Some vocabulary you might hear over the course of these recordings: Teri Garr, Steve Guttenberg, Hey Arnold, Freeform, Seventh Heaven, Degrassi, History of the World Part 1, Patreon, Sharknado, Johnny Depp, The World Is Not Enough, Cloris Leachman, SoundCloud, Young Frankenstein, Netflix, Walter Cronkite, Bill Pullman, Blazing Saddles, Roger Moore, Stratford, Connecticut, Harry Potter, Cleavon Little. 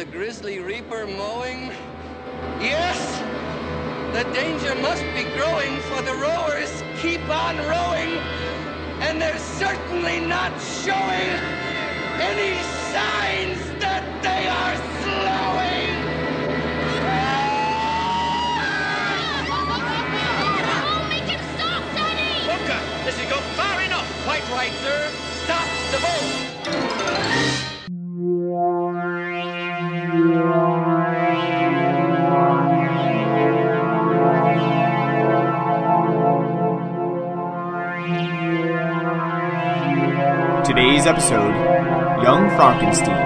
the grizzly reaper mowing? Yes! The danger must be growing, for the rowers keep on rowing, and they're certainly not showing any signs that they are slowing! Oh, make it stop, Daddy! Luca, this has gone far enough! Quite right, sir. Stop the boat! Today's episode, Young Frankenstein.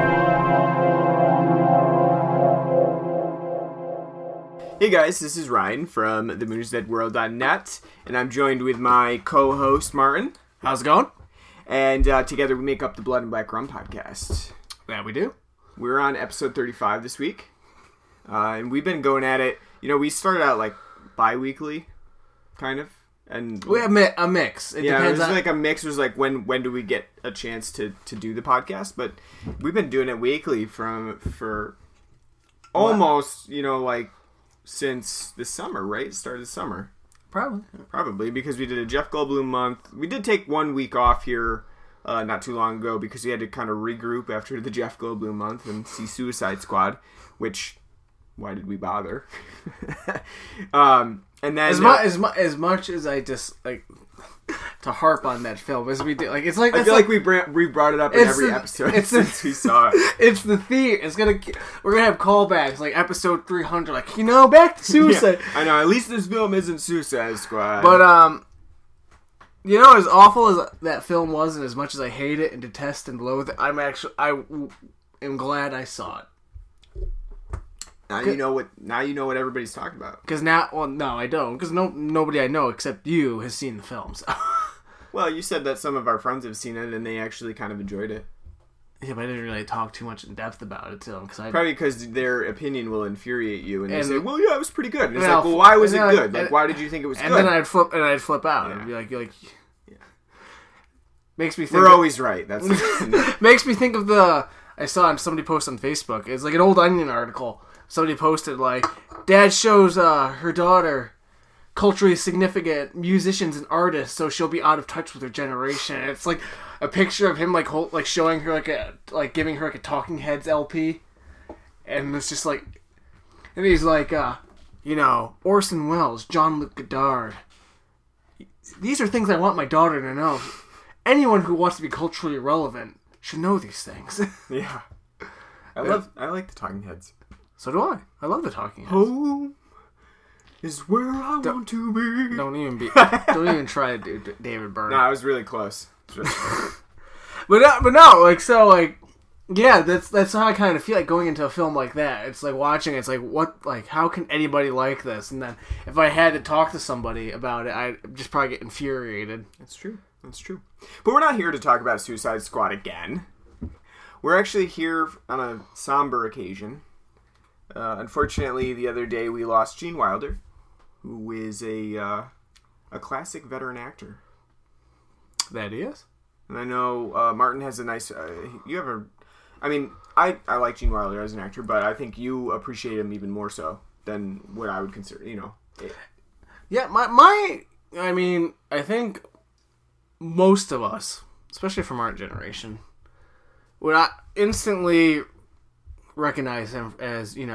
Hey guys, this is Ryan from themoonsdeadworld.net, and I'm joined with my co-host, Martin. How's it going? And together we make up the Blood and Black Rum podcast. Yeah, we do. We're on episode 35 this week, and we've been going at it. You know, we started out like bi-weekly, kind of. And we have a mix. It depends, it was like a mix. It was like when do we get a chance to do the podcast? But we've been doing it weekly for almost since the summer, right? Start of the summer, probably because we did a Jeff Goldblum month. We did take 1 week off here not too long ago because we had to kind of regroup after the Jeff Goldblum month and see Suicide Squad, which. Why did we bother? And then as much as I just like to harp on that film as we do, like it's like I feel like we brought it up in every episode since we saw it. It's the theme. We're gonna have callbacks like episode 300. Like back to Suicide. Yeah, I know. At least this film isn't Suicide Squad. But as awful as that film was, and as much as I hate it and detest and loathe it, I am glad I saw it. Now you know what everybody's talking about. Because now, well, no, I don't. Because nobody I know except you has seen the films. Well, you said that some of our friends have seen it and they actually kind of enjoyed it. Yeah, but I didn't really talk too much in depth about it to them. Probably because their opinion will infuriate you, and they say, "Well, yeah, it was pretty good." And it's like, "Well, why was it good? Like, why did you think it was good?" And then I'd flip out and be like, yeah. Makes me think we're always right. That's makes me think of I saw somebody post on Facebook. It's like an Old Onion article. Somebody posted, like, Dad shows her daughter culturally significant musicians and artists, so she'll be out of touch with her generation. And it's, like, a picture of him, like, showing her, giving her, a Talking Heads LP. And it's just, like... And he's, like, Orson Welles, John Luc Godard. These are things I want my daughter to know. Anyone who wants to be culturally relevant should know these things. Yeah. I like the Talking Heads. So do I. I love the Talking Heads. Home is where I want to be. Don't even try to do David Byrne. No, I was really close. Yeah, that's how I kind of feel like going into a film like that. It's like watching. It's like how can anybody like this? And then if I had to talk to somebody about it, I'd just probably get infuriated. That's true. But we're not here to talk about Suicide Squad again. We're actually here on a somber occasion. Unfortunately, the other day we lost Gene Wilder, who is a classic veteran actor. That is. And I know Martin has a nice... I like Gene Wilder as an actor, but I think you appreciate him even more so than what I would consider, it. Yeah, I think most of us, especially from our generation, would instantly... recognize him as, Willy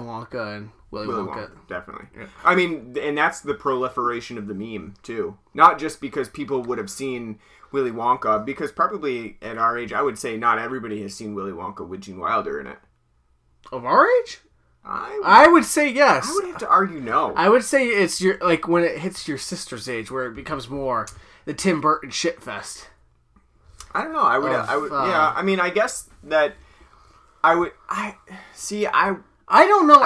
Wonka and Willy Wonka. Definitely. Yeah. I mean, and that's the proliferation of the meme, too. Not just because people would have seen Willy Wonka, because probably at our age, I would say not everybody has seen Willy Wonka with Gene Wilder in it. Of our age? I would say yes. I would have to argue no. I would say it's when it hits your sister's age, where it becomes more the Tim Burton shitfest. I don't know. I guess that... I don't know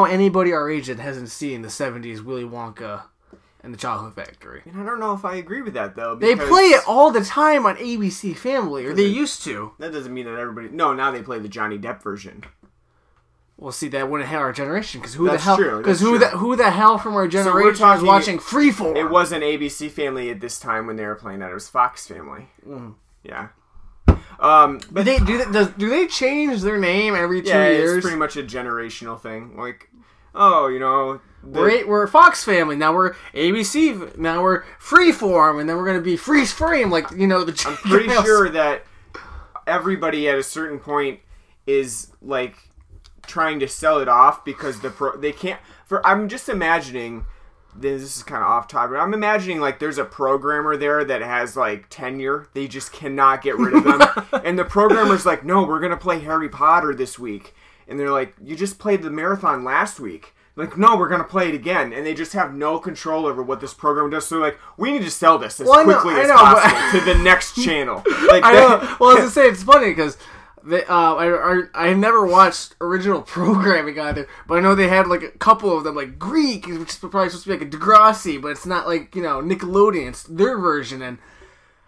anybody our age that hasn't seen the 70s Willy Wonka and the Chocolate Factory. And I don't know if I agree with that, though. They play it all the time on ABC Family, or they used to. That doesn't mean that everybody... No, now they play the Johnny Depp version. Well, see, that wouldn't hit our generation, because who the hell from our generation was watching Freeform? It wasn't ABC Family at this time when they were playing that. It was Fox Family. Mm. Yeah. But they do they change their name every 2 years? It's pretty much a generational thing. Like, oh, you know, we're Fox Family now. We're ABC now. We're Freeform, and then we're going to be Freeform. Like, you know, I'm pretty sure that everybody at a certain point is like trying to sell it off because they can't. I'm just imagining. This is kind of off topic. I'm imagining like there's a programmer there that has like tenure. They just cannot get rid of them. And the programmer's like, no, we're going to play Harry Potter this week. And they're like, you just played the marathon last week. Like, no, we're going to play it again. And they just have no control over what this program does. So, like, we need to sell this as quickly as possible to the next channel. Like, I know. Well, I was going to say, it's funny because I never watched original programming either, but I know they had like a couple of them, like Greek, which is probably supposed to be like a Degrassi, but it's not like, you know, Nickelodeon's their version. And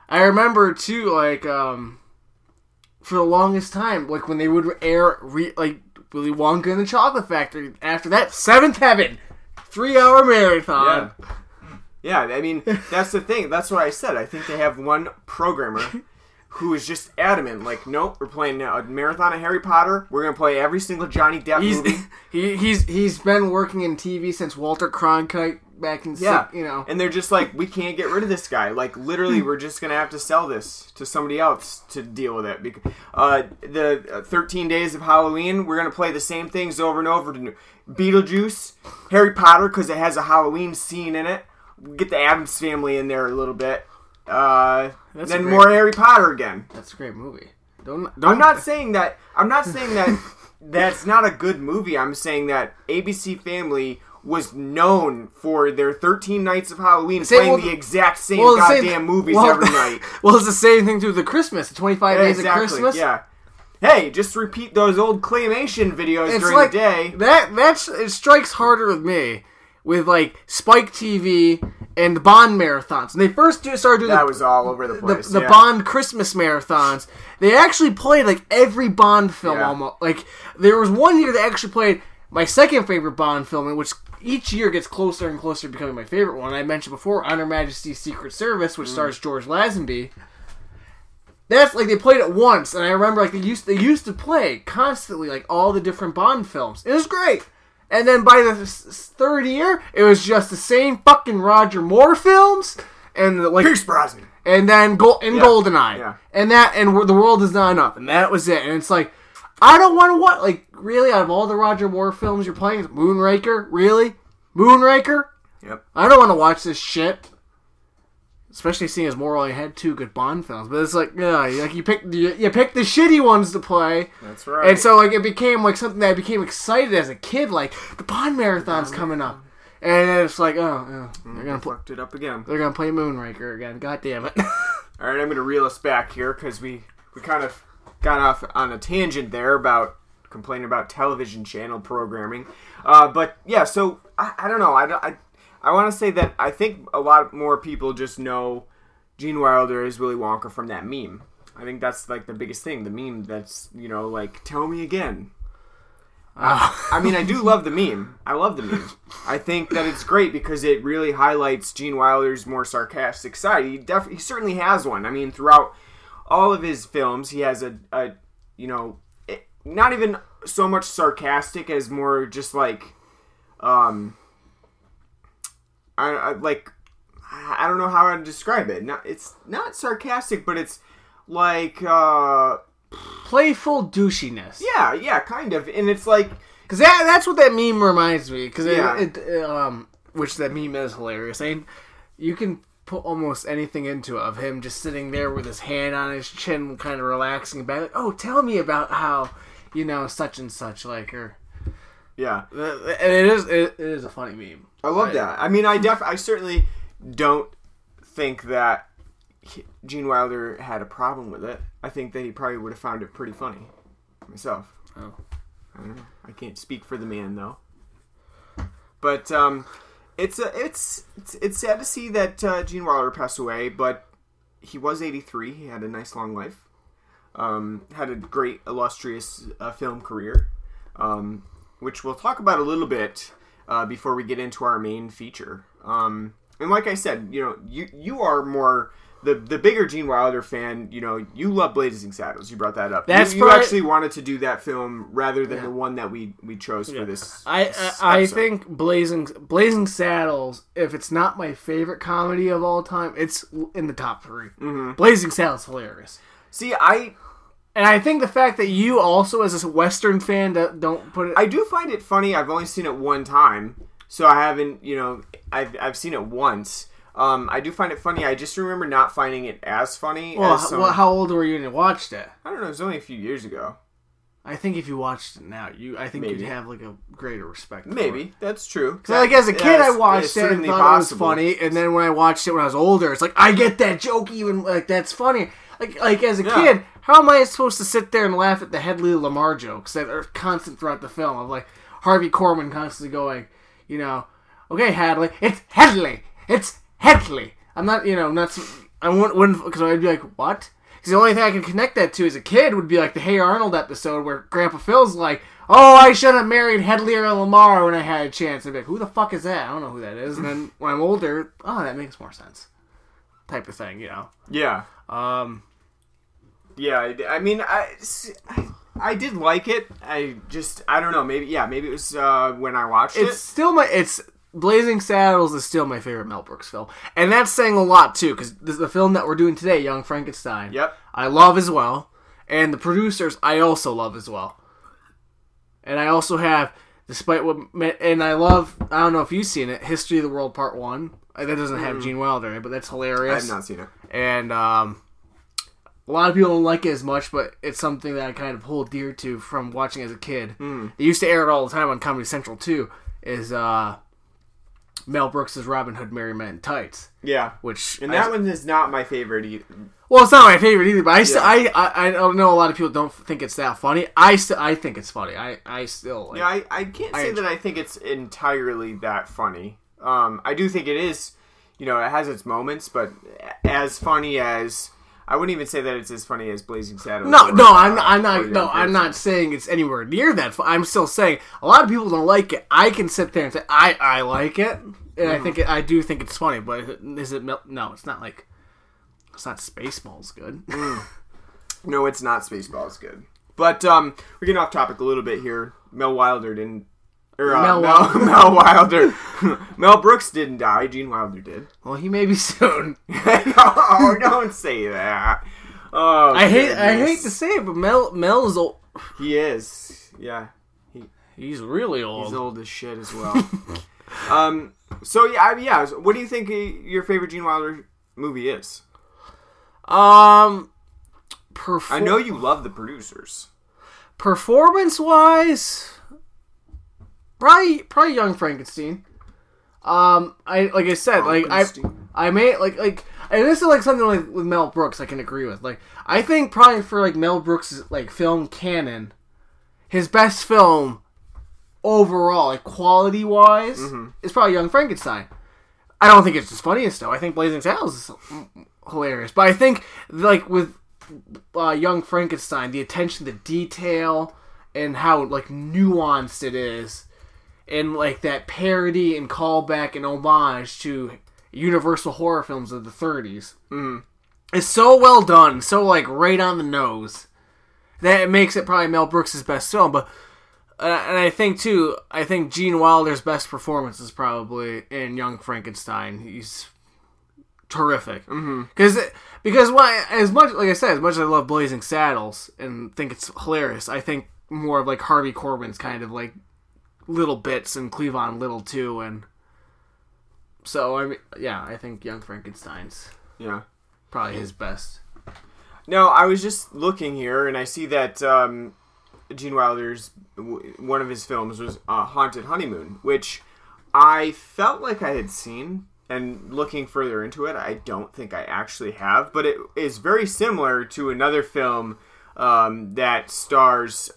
I remember too, like for the longest time, like when they would air like Willy Wonka and the Chocolate Factory. After that, Seventh Heaven, 3-hour marathon. Yeah, I mean that's the thing. That's what I said. I think they have one programmer. Who is just adamant, like, nope, we're playing a marathon of Harry Potter. We're going to play every single Johnny Depp movie. He's been working in TV since Walter Cronkite back in, you know. And they're just like, we can't get rid of this guy. Like, literally, we're just going to have to sell this to somebody else to deal with it. The 13 Days of Halloween, we're going to play the same things over and over. Beetlejuice, Harry Potter, because it has a Halloween scene in it. We'll get the Addams Family in there a little bit. Then more Harry Potter again. That's a great movie. I'm not saying that. I'm not saying that that's not a good movie. I'm saying that ABC Family was known for their 13 Nights of Halloween the exact same movies every night. Well, it's the same thing through the Christmas, the 25 Days of Christmas. Yeah. Hey, just repeat those old claymation videos during the day. It strikes harder with me with like Spike TV. And the Bond marathons. And they first started doing that was all over the place. The Bond Christmas marathons. They actually played like every Bond film almost. Like there was one year they actually played my second favorite Bond film, which each year gets closer and closer to becoming my favorite one. I mentioned before, Honor Majesty's Secret Service, which stars George Lazenby. That's like they played it once, and I remember like they used to play constantly like all the different Bond films. It was great. And then by the third year, it was just the same fucking Roger Moore films and like Pierce Brosnan, and then Goldeneye, and that, and The World Is Not Enough, and that was it. And it's like, I don't want to watch. Like, really, out of all the Roger Moore films you're playing, Moonraker, really, Moonraker. Yep. I don't want to watch this shit. Especially seeing as Moore only had two good Bond films, but it's like, yeah, like you pick the shitty ones to play. That's right. And so like it became like something that I became excited as a kid, like the Bond marathon's coming up, and it's like, they're gonna fucked it up again. They're gonna play Moonraker again. God damn it! All right, I'm gonna reel us back here because we kind of got off on a tangent there about complaining about television channel programming, but yeah, so I don't know, I want to say that I think a lot more people just know Gene Wilder as Willy Wonka from that meme. I think that's like the biggest thing. The meme that's, you know, like, tell me again. I mean, I do love the meme. I love the meme. I think that it's great because it really highlights Gene Wilder's more sarcastic side. He certainly has one. I mean, throughout all of his films, he has a you know, not even so much sarcastic as more just like, I don't know how to describe it. It's not sarcastic, but it's like playful douchiness. Yeah, kind of. And it's like, because that's what that meme reminds me. Because which that meme is hilarious. I mean, you can put almost anything into it, of him just sitting there with his hand on his chin, kind of relaxing back. Like, oh, tell me about how, you know, such and such, like, or. Yeah, and it is a funny meme. I love that. I mean, I certainly don't think that Gene Wilder had a problem with it. I think that he probably would have found it pretty funny myself. Oh, I don't know. I can't speak for the man though. But it's sad to see that Gene Wilder passed away. But he was 83. He had a nice long life. Had a great illustrious film career. Which we'll talk about a little bit before we get into our main feature. And like I said, you know, you are more the bigger Gene Wilder fan, you know, you love Blazing Saddles. You brought that up. That's you actually wanted to do that film rather than the one that we chose for this. I think Blazing Saddles, if it's not my favorite comedy of all time, it's in the top three. Mm-hmm. Blazing Saddles, hilarious. See, I think the fact that you also, as a Western fan, don't put it... I do find it funny. I've only seen it one time, so I haven't, you know... I've seen it once. I do find it funny. I just remember not finding it as funny. Well, as some... how old were you when you watched it? I don't know. It was only a few years ago. I think if you watched it now, you'd have like a greater respect. Maybe for it. That's true. Because like as a kid, I watched it and thought it was funny, and then when I watched it when I was older, it's like I get that joke even like that's funny. Like as a kid, how am I supposed to sit there and laugh at the Hedy Lamarr jokes that are constant throughout the film of like Harvey Korman constantly going, you know. Okay, Hedley. It's Hedley. It's Hedley. I'm not, you know, not. I wouldn't, because I'd be like, what? Because the only thing I can connect that to as a kid would be like the Hey Arnold episode where Grandpa Phil's like, oh, I should have married Hedley or Lamar when I had a chance. I'd be like, who the fuck is that? I don't know who that is. And then when I'm older, oh, that makes more sense. Type of thing, you know? Yeah. Yeah, I mean, I did like it. I don't know. Maybe it was when I watched it. Blazing Saddles is still my favorite Mel Brooks film. And that's saying a lot, too, because the film that we're doing today, Young Frankenstein, I love as well. And The Producers, I also love as well. And I also have, despite what... And I love, I don't know if you've seen it, History of the World Part 1. That doesn't have Gene Wilder in it, but that's hilarious. I have not seen it. And a lot of people don't like it as much, but it's something that I kind of hold dear to from watching as a kid. Mm. They used to air it all the time on Comedy Central, too, is... Mel Brooks' Robin Hood, Merry Men in Tights. Yeah. That one is not my favorite either. Well, it's not my favorite either, but I don't know, a lot of people don't think it's that funny. I think it's funny. I still... Like, yeah, I can't say that I think it's entirely that funny. I do think it is, you know, it has its moments, but as funny as... I wouldn't even say that it's as funny as Blazing Saddles. I'm not saying it's anywhere near that. I'm still saying a lot of people don't like it. I can sit there and say I like it, and I do think it's funny. But is it? No, it's not like it's not Spaceballs good. No, it's not Spaceballs good. But we're getting off topic a little bit here. Mel Brooks didn't die. Gene Wilder did. Well, he may be soon. Oh, don't say that. Oh, I hate to say it, but Mel's old. He is. Yeah. He's really old. He's old as shit as well. So what do you think your favorite Gene Wilder movie is? I know you love The Producers. Performance wise. Probably Young Frankenstein. And this is like something like with Mel Brooks I can agree with. Like, I think probably for like Mel Brooks' like film canon, his best film overall, like quality wise, is probably Young Frankenstein. I don't think it's the funniest though. I think Blazing Saddles is hilarious, but I think like with Young Frankenstein, the attention to detail and how like nuanced it is. And, like, that parody and callback and homage to Universal horror films of the 30s. Mm. It's so well done, so, like, right on the nose, that it makes it probably Mel Brooks' best film. But, and I think, too, Gene Wilder's best performance is probably in Young Frankenstein. He's terrific. Mm-hmm. Because as much as I love Blazing Saddles and think it's hilarious, I think more of, like, Harvey Korman's kind of, like, little bits and Cleavon Little too, and so I mean, yeah, I think Young Frankenstein's probably his best. No, I was just looking here and I see that Gene Wilder's one of his films was Haunted Honeymoon, which I felt like I had seen, and looking further into it, I don't think I actually have, but it is very similar to another film that stars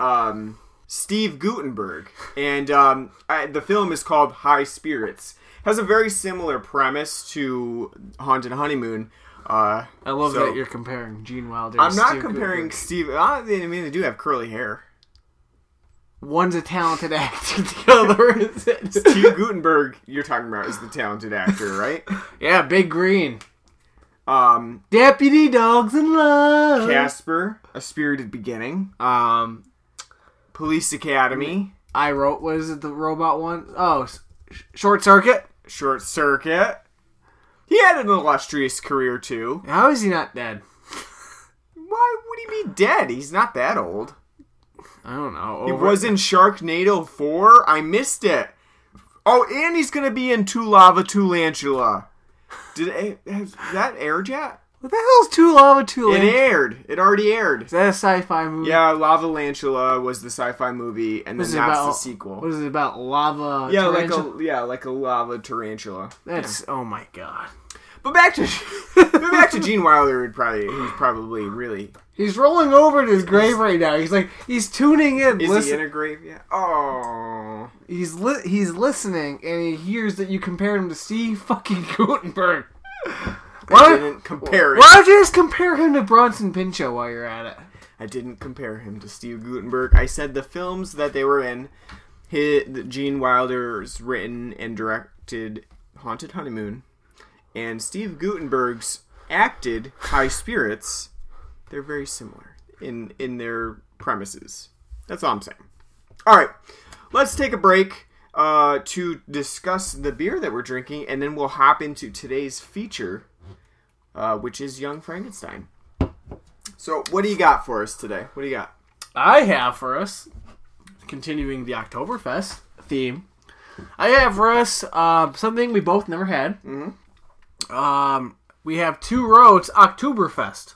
Steve Guttenberg, and the film is called High Spirits. It has a very similar premise to Haunted Honeymoon. I love that you're comparing Gene Wilder. I'm not comparing Steve. I mean, they do have curly hair. One's a talented actor, the other isn't. Steve Guttenberg, you're talking about, is the talented actor, right? Yeah, Big Green. Deputy Dogs in Love. Casper, A Spirited Beginning. Police Academy. I wrote, what is it, the robot one? Oh, Short Circuit. Short Circuit. He had an illustrious career, too. How is he not dead? Why would he be dead? He's not that old. I don't know. He was in Sharknado 4. I missed it. Oh, and he's going to be in Two Lava, Two Lantula. Has that aired yet? What the hell is Two Lava, Two Lantula? It aired. It already aired. Is that a sci-fi movie? Yeah, Lava Lantula was the sci-fi movie, and then that's the sequel. What is it about? Lava tarantula? Like a lava tarantula. Oh my god. But back to Gene Wilder, he's probably really... He's rolling over in his grave right now. He's like, he's tuning in. Is he in a grave yet? Oh. He's listening, and he hears that you compared him to Steve fucking Gutenberg. I didn't compare him. Why don't you just compare him to Bronson Pinchot while you're at it? I didn't compare him to Steve Gutenberg. I said the films that they were in, Gene Wilder's written and directed Haunted Honeymoon, and Steve Gutenberg's acted High Spirits. They're very similar in their premises. That's all I'm saying. All right, let's take a break to discuss the beer that we're drinking, and then we'll hop into today's feature, which is Young Frankenstein. So what do you got for us today? What do you got? I have for us, continuing the Oktoberfest theme, I have for us something we both never had. Mm-hmm. We have Two Roads Oktoberfest,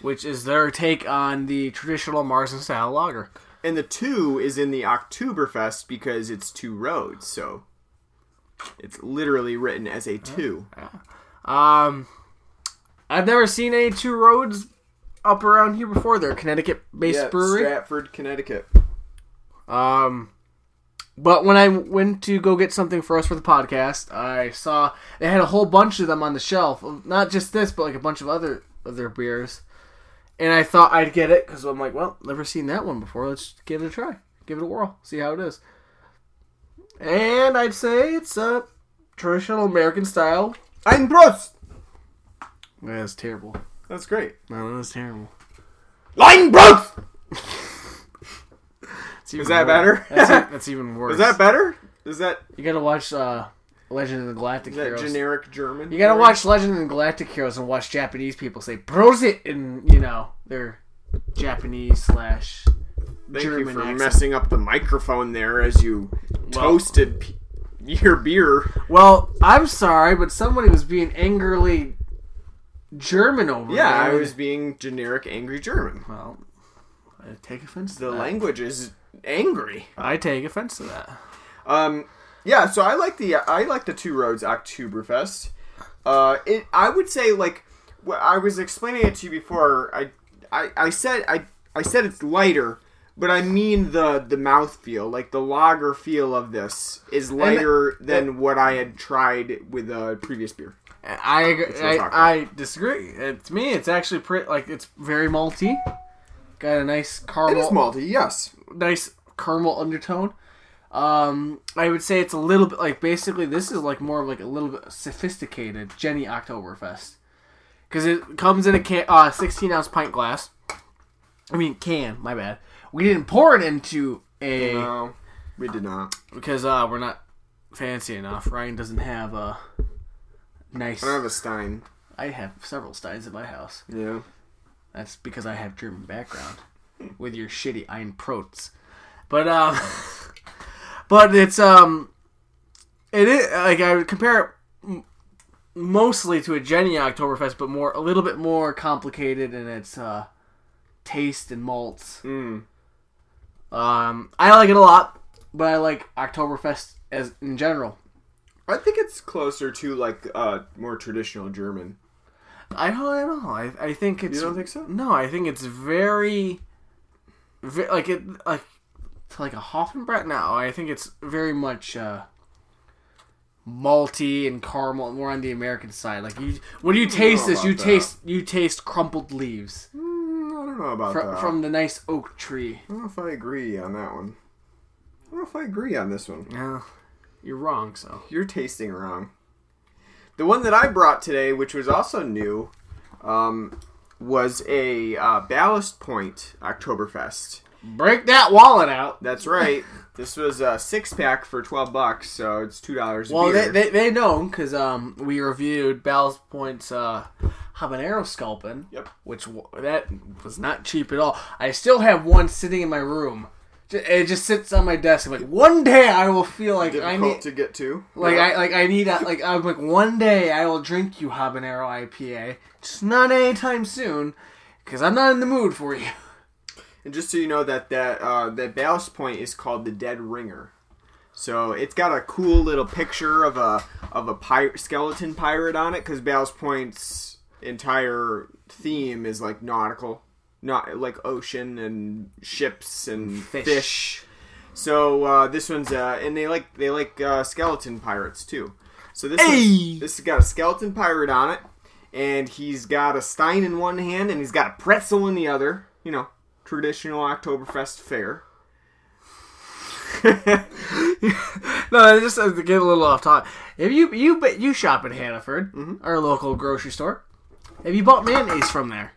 which is their take on the traditional Marzen-style lager. And the two is in the Oktoberfest because it's two roads, so it's literally written as a two. Yeah. I've never seen any Two Roads up around here before. They're Connecticut-based brewery. Stratford, Connecticut. But when I went to go get something for us for the podcast, I saw they had a whole bunch of them on the shelf. Not just this, but like a bunch of other beers. And I thought I'd get it because I'm like, well, never seen that one before. Let's give it a try. Give it a whirl. See how it is. And I'd say it's a traditional American style. Ein Prost! That's terrible. That's great. No, that's terrible. Ein Prost! Is that better? That's even worse. Is that better? Is that... You gotta watch Legend of the Galactic Heroes. Is that generic German? You gotta watch Legend of the Galactic Heroes and watch Japanese people say Prosit in, their Japanese / German accent. Thank you for messing up the microphone there as you toasted your beer. Well, I'm sorry, but somebody was being angrily German over there. Yeah, I was being generic angry German. Well, I take offense to that. The language is... angry. I take offense to that. So I like the Two Roads Oktoberfest. I would say, like, what I was explaining it to you before, I said it's lighter, but I mean the mouthfeel, like the lager feel of this is lighter than what I had tried with a previous beer. I disagree. To me, it's actually pretty, like, it's very malty. Got a nice caramel. It is malty, yes. Nice caramel undertone. I would say it's a little bit like, basically this is like more of like a little bit sophisticated Jenny Oktoberfest, because it comes in a 16-ounce pint glass. I mean can. My bad. We didn't pour it into a. No, we did not, because we're not fancy enough. Ryan doesn't have a nice. I don't have a Stein. I have several Steins at my house. Yeah. That's because I have German background. With your shitty Ein Prots. But, but it's, it is, like, I would compare it mostly to a Jenny Oktoberfest, but a little bit more complicated in its, taste and malts. Mm. I like it a lot, but I like Oktoberfest as, in general. I think it's closer to, like, more traditional German. I don't know. I think it's... You don't think so? No, I think it's very... like a Hofenbrett now. I think it's very much malty and caramel, more on the American side. Like, when you taste this, you taste crumpled leaves. I don't know about that. From the nice oak tree. I don't know if I agree on that one. I don't know if I agree on this one. Yeah, you're wrong. So you're tasting wrong. The one that I brought today, which was also new, was a Ballast Point Oktoberfest. Break that wallet out. That's right. This was a six-pack for $12, so it's $2 a beer. Well, they know, because we reviewed Ballast Point's habanero sculpin, yep. Which that was not cheap at all. I still have one sitting in my room. It just sits on my desk. I'm like, one day I will feel like I need to get to. Like yeah. I'm like, one day I will drink you habanero IPA. Just not anytime soon, because I'm not in the mood for you. And just so you know that Ballast Point is called the Dead Ringer, so it's got a cool little picture of a skeleton pirate on it, because Ballast Point's entire theme is like nautical. Not like ocean and ships and fish. So this one's and they like skeleton pirates too. So this has got a skeleton pirate on it, and he's got a stein in one hand and he's got a pretzel in the other. You know, traditional Oktoberfest fare. No, just to get a little off topic. If you shop at Hannaford, mm-hmm. our local grocery store, have you bought mayonnaise from there?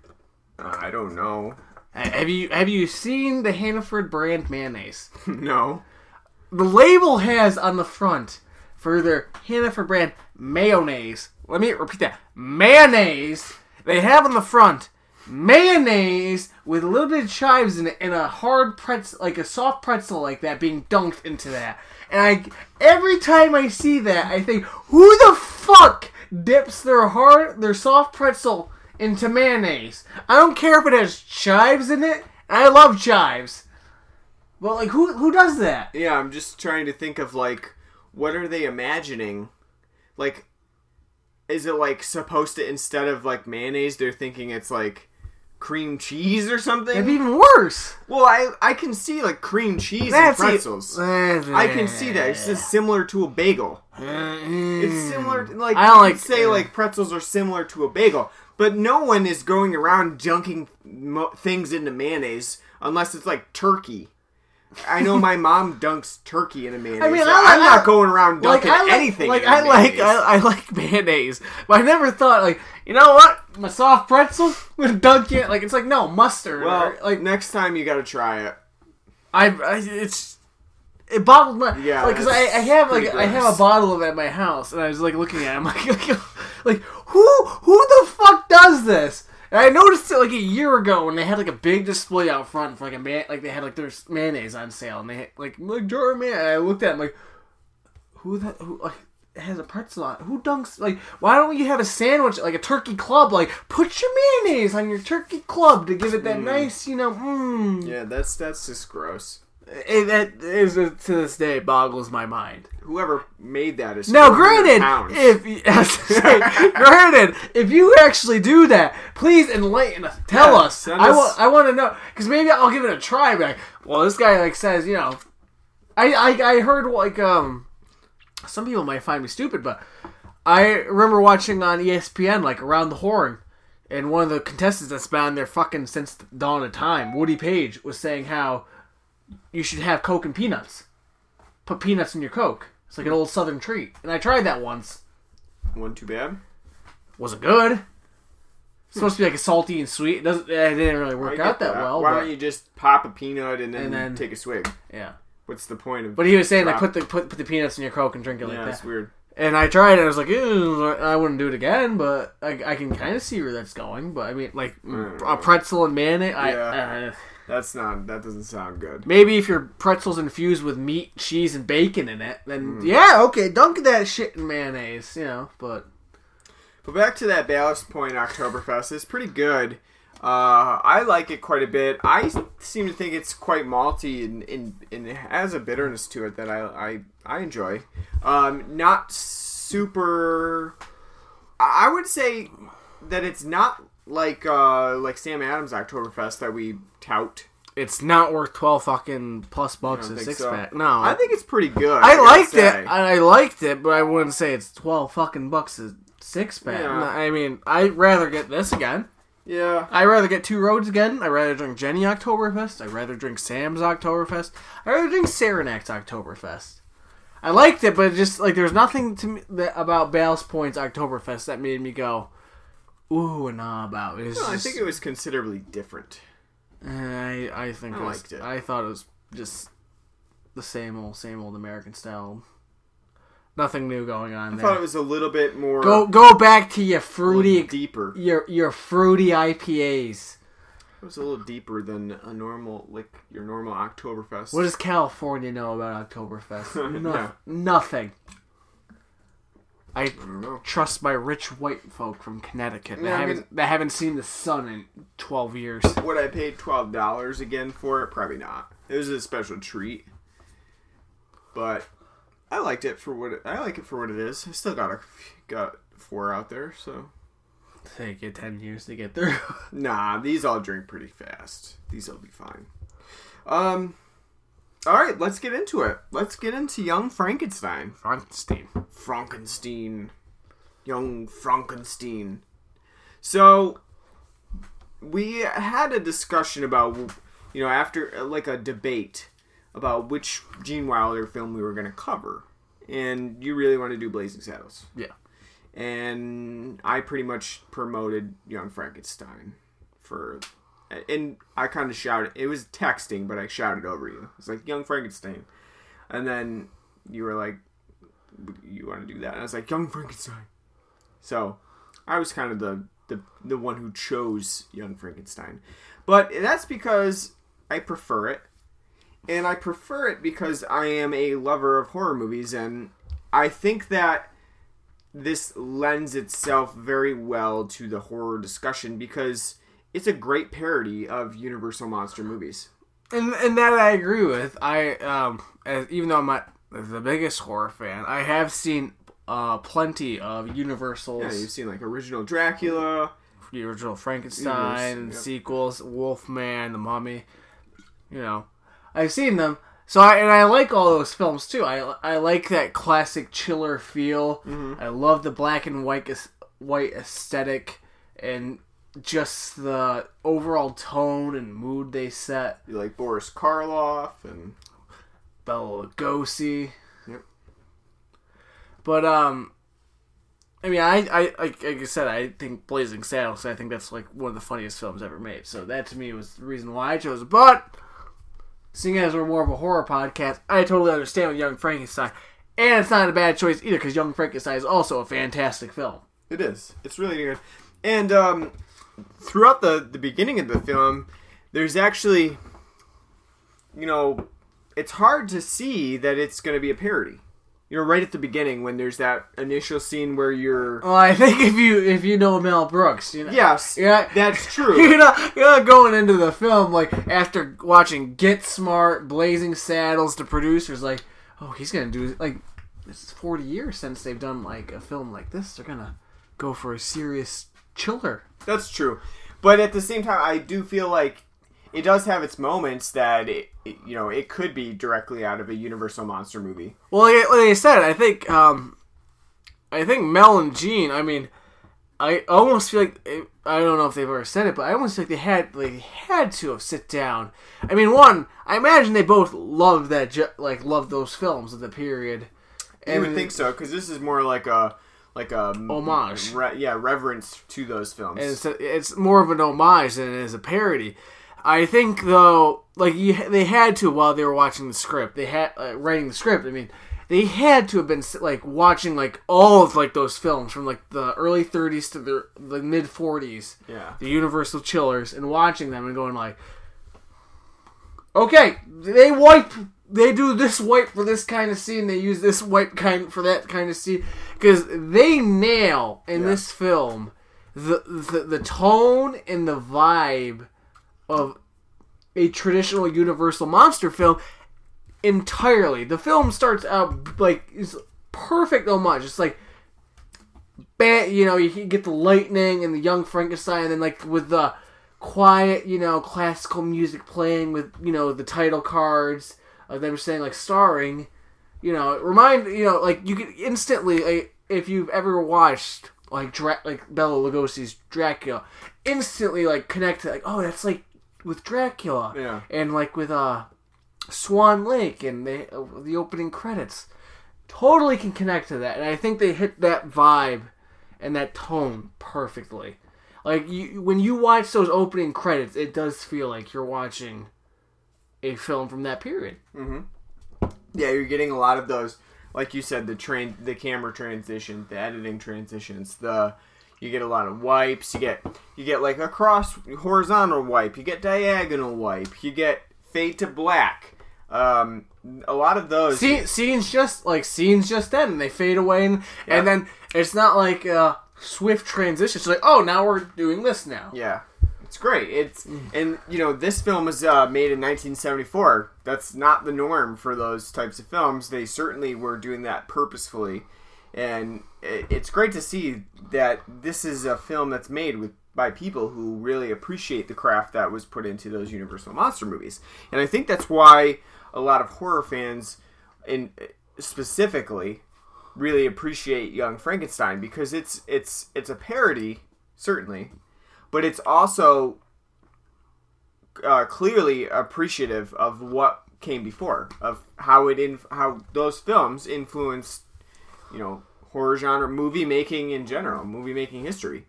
I don't know. Have you seen the Hannaford brand mayonnaise? No. The label has on the front for their Hannaford brand mayonnaise. Let me repeat that. Mayonnaise. They have on the front mayonnaise with a little bit of chives in it and a hard pretzel, like a soft pretzel like that being dunked into that. And every time I see that, I think, who the fuck dips their soft pretzel into mayonnaise? I don't care if it has chives in it. I love chives. But, like, who does that? Yeah, I'm just trying to think of, like, what are they imagining? Like, is it, like, supposed to, instead of, like, mayonnaise, they're thinking it's, like, cream cheese or something? It'd be even worse. Well, I can see, like, cream cheese and pretzels. I can see that. It's just similar to a bagel. It's similar to, like, I don't like, say, like, pretzels are similar to a bagel. But no one is going around dunking things into mayonnaise unless it's like turkey. I know my mom dunks turkey into mayonnaise. I mean, so I'm not going around dunking anything. Like I like mayonnaise, but I never thought like, you know what, my soft pretzel, I'm gonna dunk it. Like it's like no mustard. Well, or, like next time you gotta try it. It bottled my because I have a bottle of it at my house and I was like looking at it. I'm like who the fuck does this? And I noticed it like a year ago when they had like a big display out front for like they had like their mayonnaise on sale and they had, like jar of mayonnaise. And I looked at it, I'm like who like has a pretzel on? Who dunks? Like why don't you have a sandwich like a turkey club? Like put your mayonnaise on your turkey club to give it that nice . Yeah, that's just gross. That is, to this day, boggles my mind. Whoever made that is now. Granted, if you actually do that, please enlighten us. Tell us. I want to know, because maybe I'll give it a try. But this guy like says, you know, I heard like some people might find me stupid, but I remember watching on ESPN like Around the Horn, and one of the contestants that's been on there fucking since the dawn of time, Woody Page, was saying how you should have Coke and peanuts. Put peanuts in your Coke. It's like an old Southern treat. And I tried that once. Wasn't too bad? Wasn't good. It's supposed to be like a salty and sweet. It didn't really work out that well. Why don't you just pop a peanut and then take a swig? Yeah. What's the point of... But he was saying, like, put the peanuts in your Coke and drink it like that. Yeah, that's weird. And I tried it, and I was like, ew, I wouldn't do it again, but I can kind of see where that's going. But, I mean, like, a pretzel and mayonnaise... That doesn't sound good. Maybe if your pretzel's infused with meat, cheese, and bacon in it, then dunk that shit in mayonnaise, you know, but back to that Ballast Point Oktoberfest, it's pretty good. I like it quite a bit. I seem to think it's quite malty and it has a bitterness to it that I enjoy. Not super... I would say that it's not... Like Sam Adams' Oktoberfest that we tout. It's not worth 12 fucking plus bucks a six-pack. So. No. I think it's pretty good. I liked it, but I wouldn't say it's 12 fucking bucks a six-pack. Yeah. I mean, I'd rather get this again. Yeah. I'd rather get Two Roads again. I'd rather drink Jenny Oktoberfest. I'd rather drink Sam's Oktoberfest. I'd rather drink Saranac's Oktoberfest. I liked it, but just like there was nothing to me about Ballast Point's Oktoberfest that made me go, ooh, and nah about it. I think it was considerably different. I liked it. I thought it was just the same old American style. Nothing new going on there. I thought it was a little bit more... Go back to your fruity... deeper. Your fruity IPAs. It was a little deeper than a normal, like, your normal Oktoberfest. What does California know about Oktoberfest? Nothing. I don't know. Trust my rich white folk from Connecticut. They haven't seen the sun in 12 years. Would I pay $12 again for it? Probably not. It was a special treat. But... I liked it for what it is. I still got four out there, so take it 10 years to get through. Nah, these all drink pretty fast. These'll be fine. All right, let's get into it. Let's get into Young Frankenstein. Young Frankenstein. So we had a discussion about, after like a debate about which Gene Wilder film we were going to cover. And you really wanted to do Blazing Saddles. Yeah. And I pretty much promoted Young Frankenstein for... And I kind of shouted... It was texting, but I shouted over you. It's like, Young Frankenstein. And then you were like, you want to do that? And I was like, Young Frankenstein. So I was kind of the one who chose Young Frankenstein. But that's because I prefer it. And I prefer it because I am a lover of horror movies, and I think that this lends itself very well to the horror discussion because it's a great parody of Universal Monster movies. And that I agree with. Even though I'm not the biggest horror fan, I have seen plenty of Universal's. Yeah, you've seen like original Dracula, the original Frankenstein, Universe, yep. Sequels, Wolfman, The Mummy, I've seen them, and I like all those films too. I like that classic chiller feel. Mm-hmm. I love the black and white aesthetic, and just the overall tone and mood they set. You like Boris Karloff and Bela Lugosi. Yep. But I think Blazing Saddles. I think that's like one of the funniest films ever made. So that to me was the reason why I chose it. But seeing as we're more of a horror podcast, I totally understand with Young Frankenstein. And it's not a bad choice either, because Young Frankenstein is also a fantastic film. It is. It's really good. And throughout the beginning of the film, there's actually, it's hard to see that it's going to be a parody. Right at the beginning when there's that initial scene where you're... Well, I think if you know Mel Brooks, Yes, that's true. You're not going into the film, like, after watching Get Smart, Blazing Saddles, The Producers, like, oh, he's going to do... Like, it's 40 years since they've done, like, a film like this. They're going to go for a serious chiller. That's true. But at the same time, I do feel like it does have its moments that... It could be directly out of a Universal Monster movie. Well, like I said, I think Mel and Gene, I almost feel like, I don't know if they've ever said it, but I almost feel like they had to have sit down. One, I imagine they both loved loved those films of the period. And you would think so, because this is more like a homage. Reverence to those films. And it's more of an homage than it is a parody. I think, though, they had to, while they were watching the script, they had writing the script. They had to have been watching all of those films from the early 30s to the mid 40s. Yeah, the Universal chillers, and watching them and going okay, they do this wipe for this kind of scene, they use this wipe kind for that kind of scene, because they nail in this film the tone and the vibe of a traditional Universal Monster film entirely. The film starts out it's perfect homage. It's you get the lightning and the Young Frankenstein, and then with the quiet, classical music playing with, the title cards of them saying starring, you could instantly, if you've ever watched Bela Lugosi's Dracula, instantly connect to oh, that's with Dracula, yeah, and with Swan Lake, and the opening credits, totally can connect to that. And I think they hit that vibe and that tone perfectly. Like, when you watch those opening credits, it does feel like you're watching a film from that period. Mm-hmm. Yeah, you're getting a lot of those, like you said, the camera transitions, the editing transitions, you get a lot of wipes, you get like a cross horizontal wipe, you get diagonal wipe, you get fade to black. A lot of those scenes just end and they fade away, and then it's not like swift transition. It's like, oh, now we're doing this now. Yeah, it's great. And you know, this film was made in 1974. That's not the norm for those types of films. They certainly were doing that purposefully, and it's great to see that this is a film that's made by people who really appreciate the craft that was put into those Universal monster movies. And I think that's why a lot of horror fans, specifically, really appreciate Young Frankenstein, because it's a parody, certainly, but it's also clearly appreciative of what came before, of how those films influenced, you know, horror genre, movie making in general, movie making history.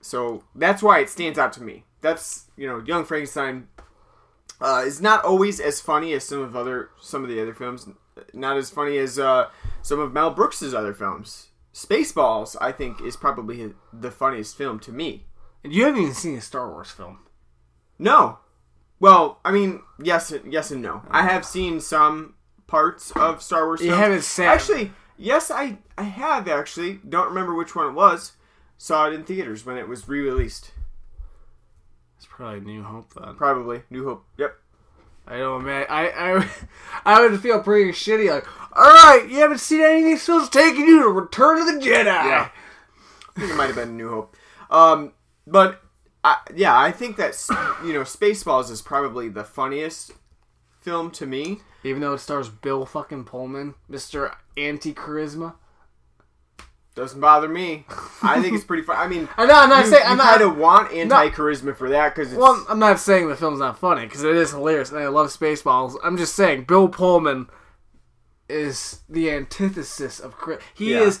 So that's why it stands out to me. That's, you know, Young Frankenstein is not always as funny as some of the other films. Not as funny as some of Mel Brooks's other films. Spaceballs, I think, is probably the funniest film to me. And you haven't even seen a Star Wars film. No. Well, I mean, yes and no. I have seen some parts of Star Wars films. You haven't seen. Actually, yes, I have, actually. Don't remember which one it was. Saw it in theaters when it was re-released. It's probably New Hope, then. Probably. New Hope. Yep. I know, man. I would feel pretty shitty. Like, alright, you haven't seen any of these films, taking you to Return of the Jedi. Yeah. I think it might have been New Hope. But I think that, you know, Spaceballs is probably the funniest film to me. Even though it stars Bill fucking Pullman, Mr. Anti-Charisma. Doesn't bother me. I think it's pretty funny. I mean, I kind of want anti-charisma for that because it's... Well, I'm not saying the film's not funny because it is hilarious and I love Spaceballs. I'm just saying Bill Pullman is the antithesis of... He is...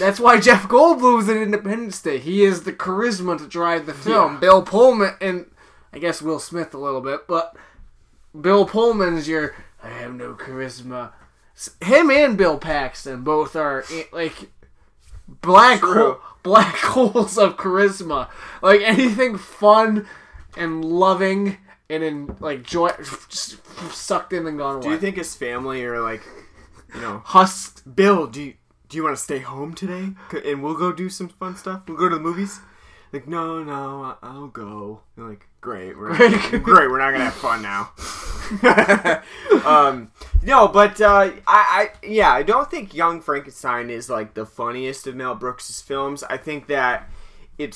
That's why Jeff Goldblum's in Independence Day. He is the charisma to drive the film. Yeah. Bill Pullman and I guess Will Smith a little bit, but Bill Pullman is your... I have no charisma... Him and Bill Paxton both are like black holes of charisma. Like anything fun and loving and in like joy, just sucked in and gone away. Do you think his family are like, you know, Bill? Do you want to stay home today? And we'll go do some fun stuff. We'll go to the movies. Like no, I'll go. And like great, we're not gonna have fun now. I don't think Young Frankenstein is like the funniest of Mel Brooks's films. I think that it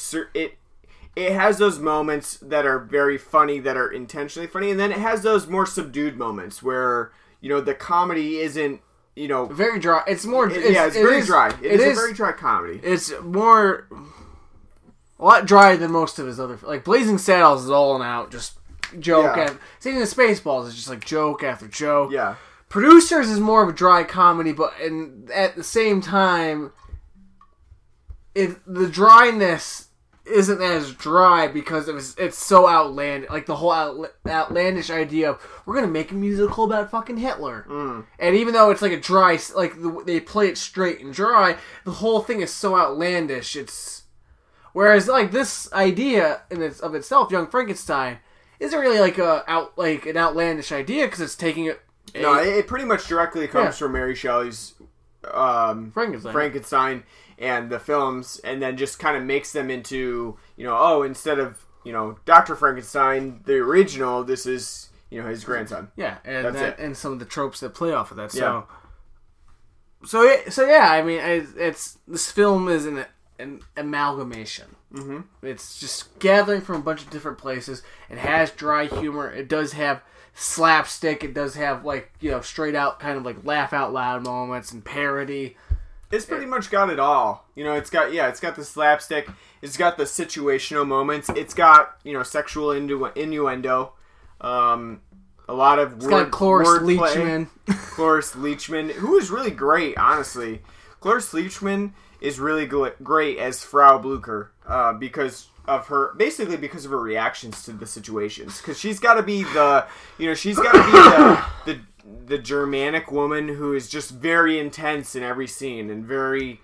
has those moments that are very funny, that are intentionally funny, and then it has those more subdued moments where, you know, the comedy isn't, you know, very dry. It's more, it's very dry. It is a very dry comedy. It's more. A lot drier than most of his other... Like, Blazing Saddles is all in out, just joke. Yeah. Even the Spaceballs is just, like, joke after joke. Yeah. Producers is more of a dry comedy, but at the same time, the dryness isn't as dry because it's so outlandish. Like, the whole outlandish idea of, we're going to make a musical about fucking Hitler. Mm. And even though it's, like, a dry... Like, they play it straight and dry, the whole thing is so outlandish, it's... Whereas, like, this idea of itself, Young Frankenstein, isn't really like an outlandish idea because it's taking it. No, it pretty much directly comes from Mary Shelley's Frankenstein and the films, and then just kind of makes them into, you know, oh, instead of, you know, Dr. Frankenstein, the original, this is, you know, his grandson. Yeah, and some of the tropes that play off of that. So, I mean, it's this film is an amalgamation. Mm-hmm. It's just gathering from a bunch of different places. It has dry humor. It does have slapstick. It does have, like, you know, straight out kind of like laugh out loud moments and parody. It's pretty much got it all. You know, it's got the slapstick. It's got the situational moments. It's got, you know, sexual innuendo. A lot of word play. Cloris Leachman. Cloris Leachman, who is really great, honestly. Cloris Leachman is really great as Frau Blücher because of her reactions to the situations. Because she's got to be the Germanic woman who is just very intense in every scene and very,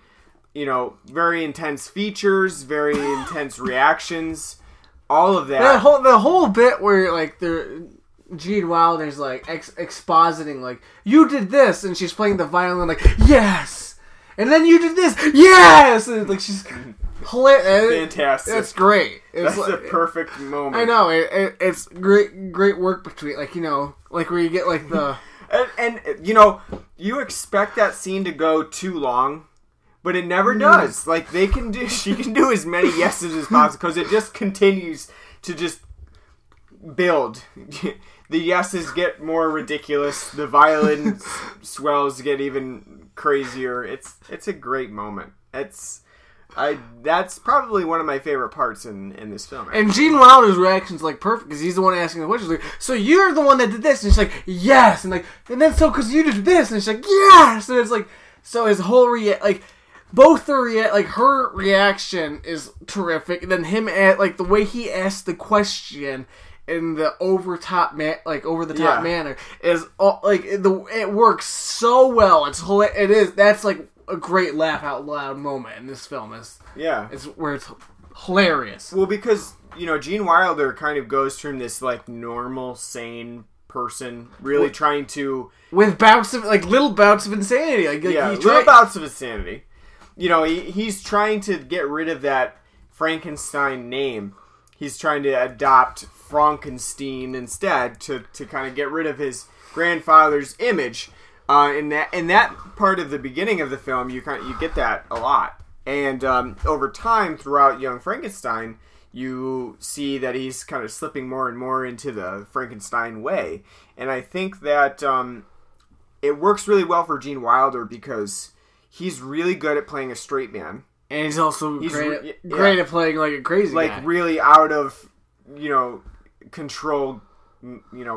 very intense features, very intense reactions, all of that. The whole bit where Gene Wilder's expositing you did this, and she's playing the violin yes, and then you did this, yes, and she's fantastic. It's great. That's the perfect moment. I know it's great work between where you get the and you expect that scene to go too long. But it never does. She can do as many yeses as possible because it just continues to just build. The yeses get more ridiculous. The violin swells get even crazier. It's a great moment. That's probably one of my favorite parts in this film. Actually. And Gene Wilder's reaction's perfect because he's the one asking the questions. So you're the one that did this, and she's yes, and because you did this, and she's yes, and it's so his whole her reaction is terrific. And then him at the way he asked the question in the over the top manner is all, it works so well. That's a great laugh out loud moment in this film. It's where it's hilarious. Well, because Gene Wilder kind of goes from this normal, sane person really trying to with bouts of little bouts of insanity little bouts of insanity. He's trying to get rid of that Frankenstein name. He's trying to adopt Frankenstein instead to kind of get rid of his grandfather's image. In that part of the beginning of the film, you get that a lot, and over time throughout Young Frankenstein, you see that he's kind of slipping more and more into the Frankenstein way. And I think that it works really well for Gene Wilder because he's really good at playing a straight man. And he's also great at playing a crazy guy. Really out of, control,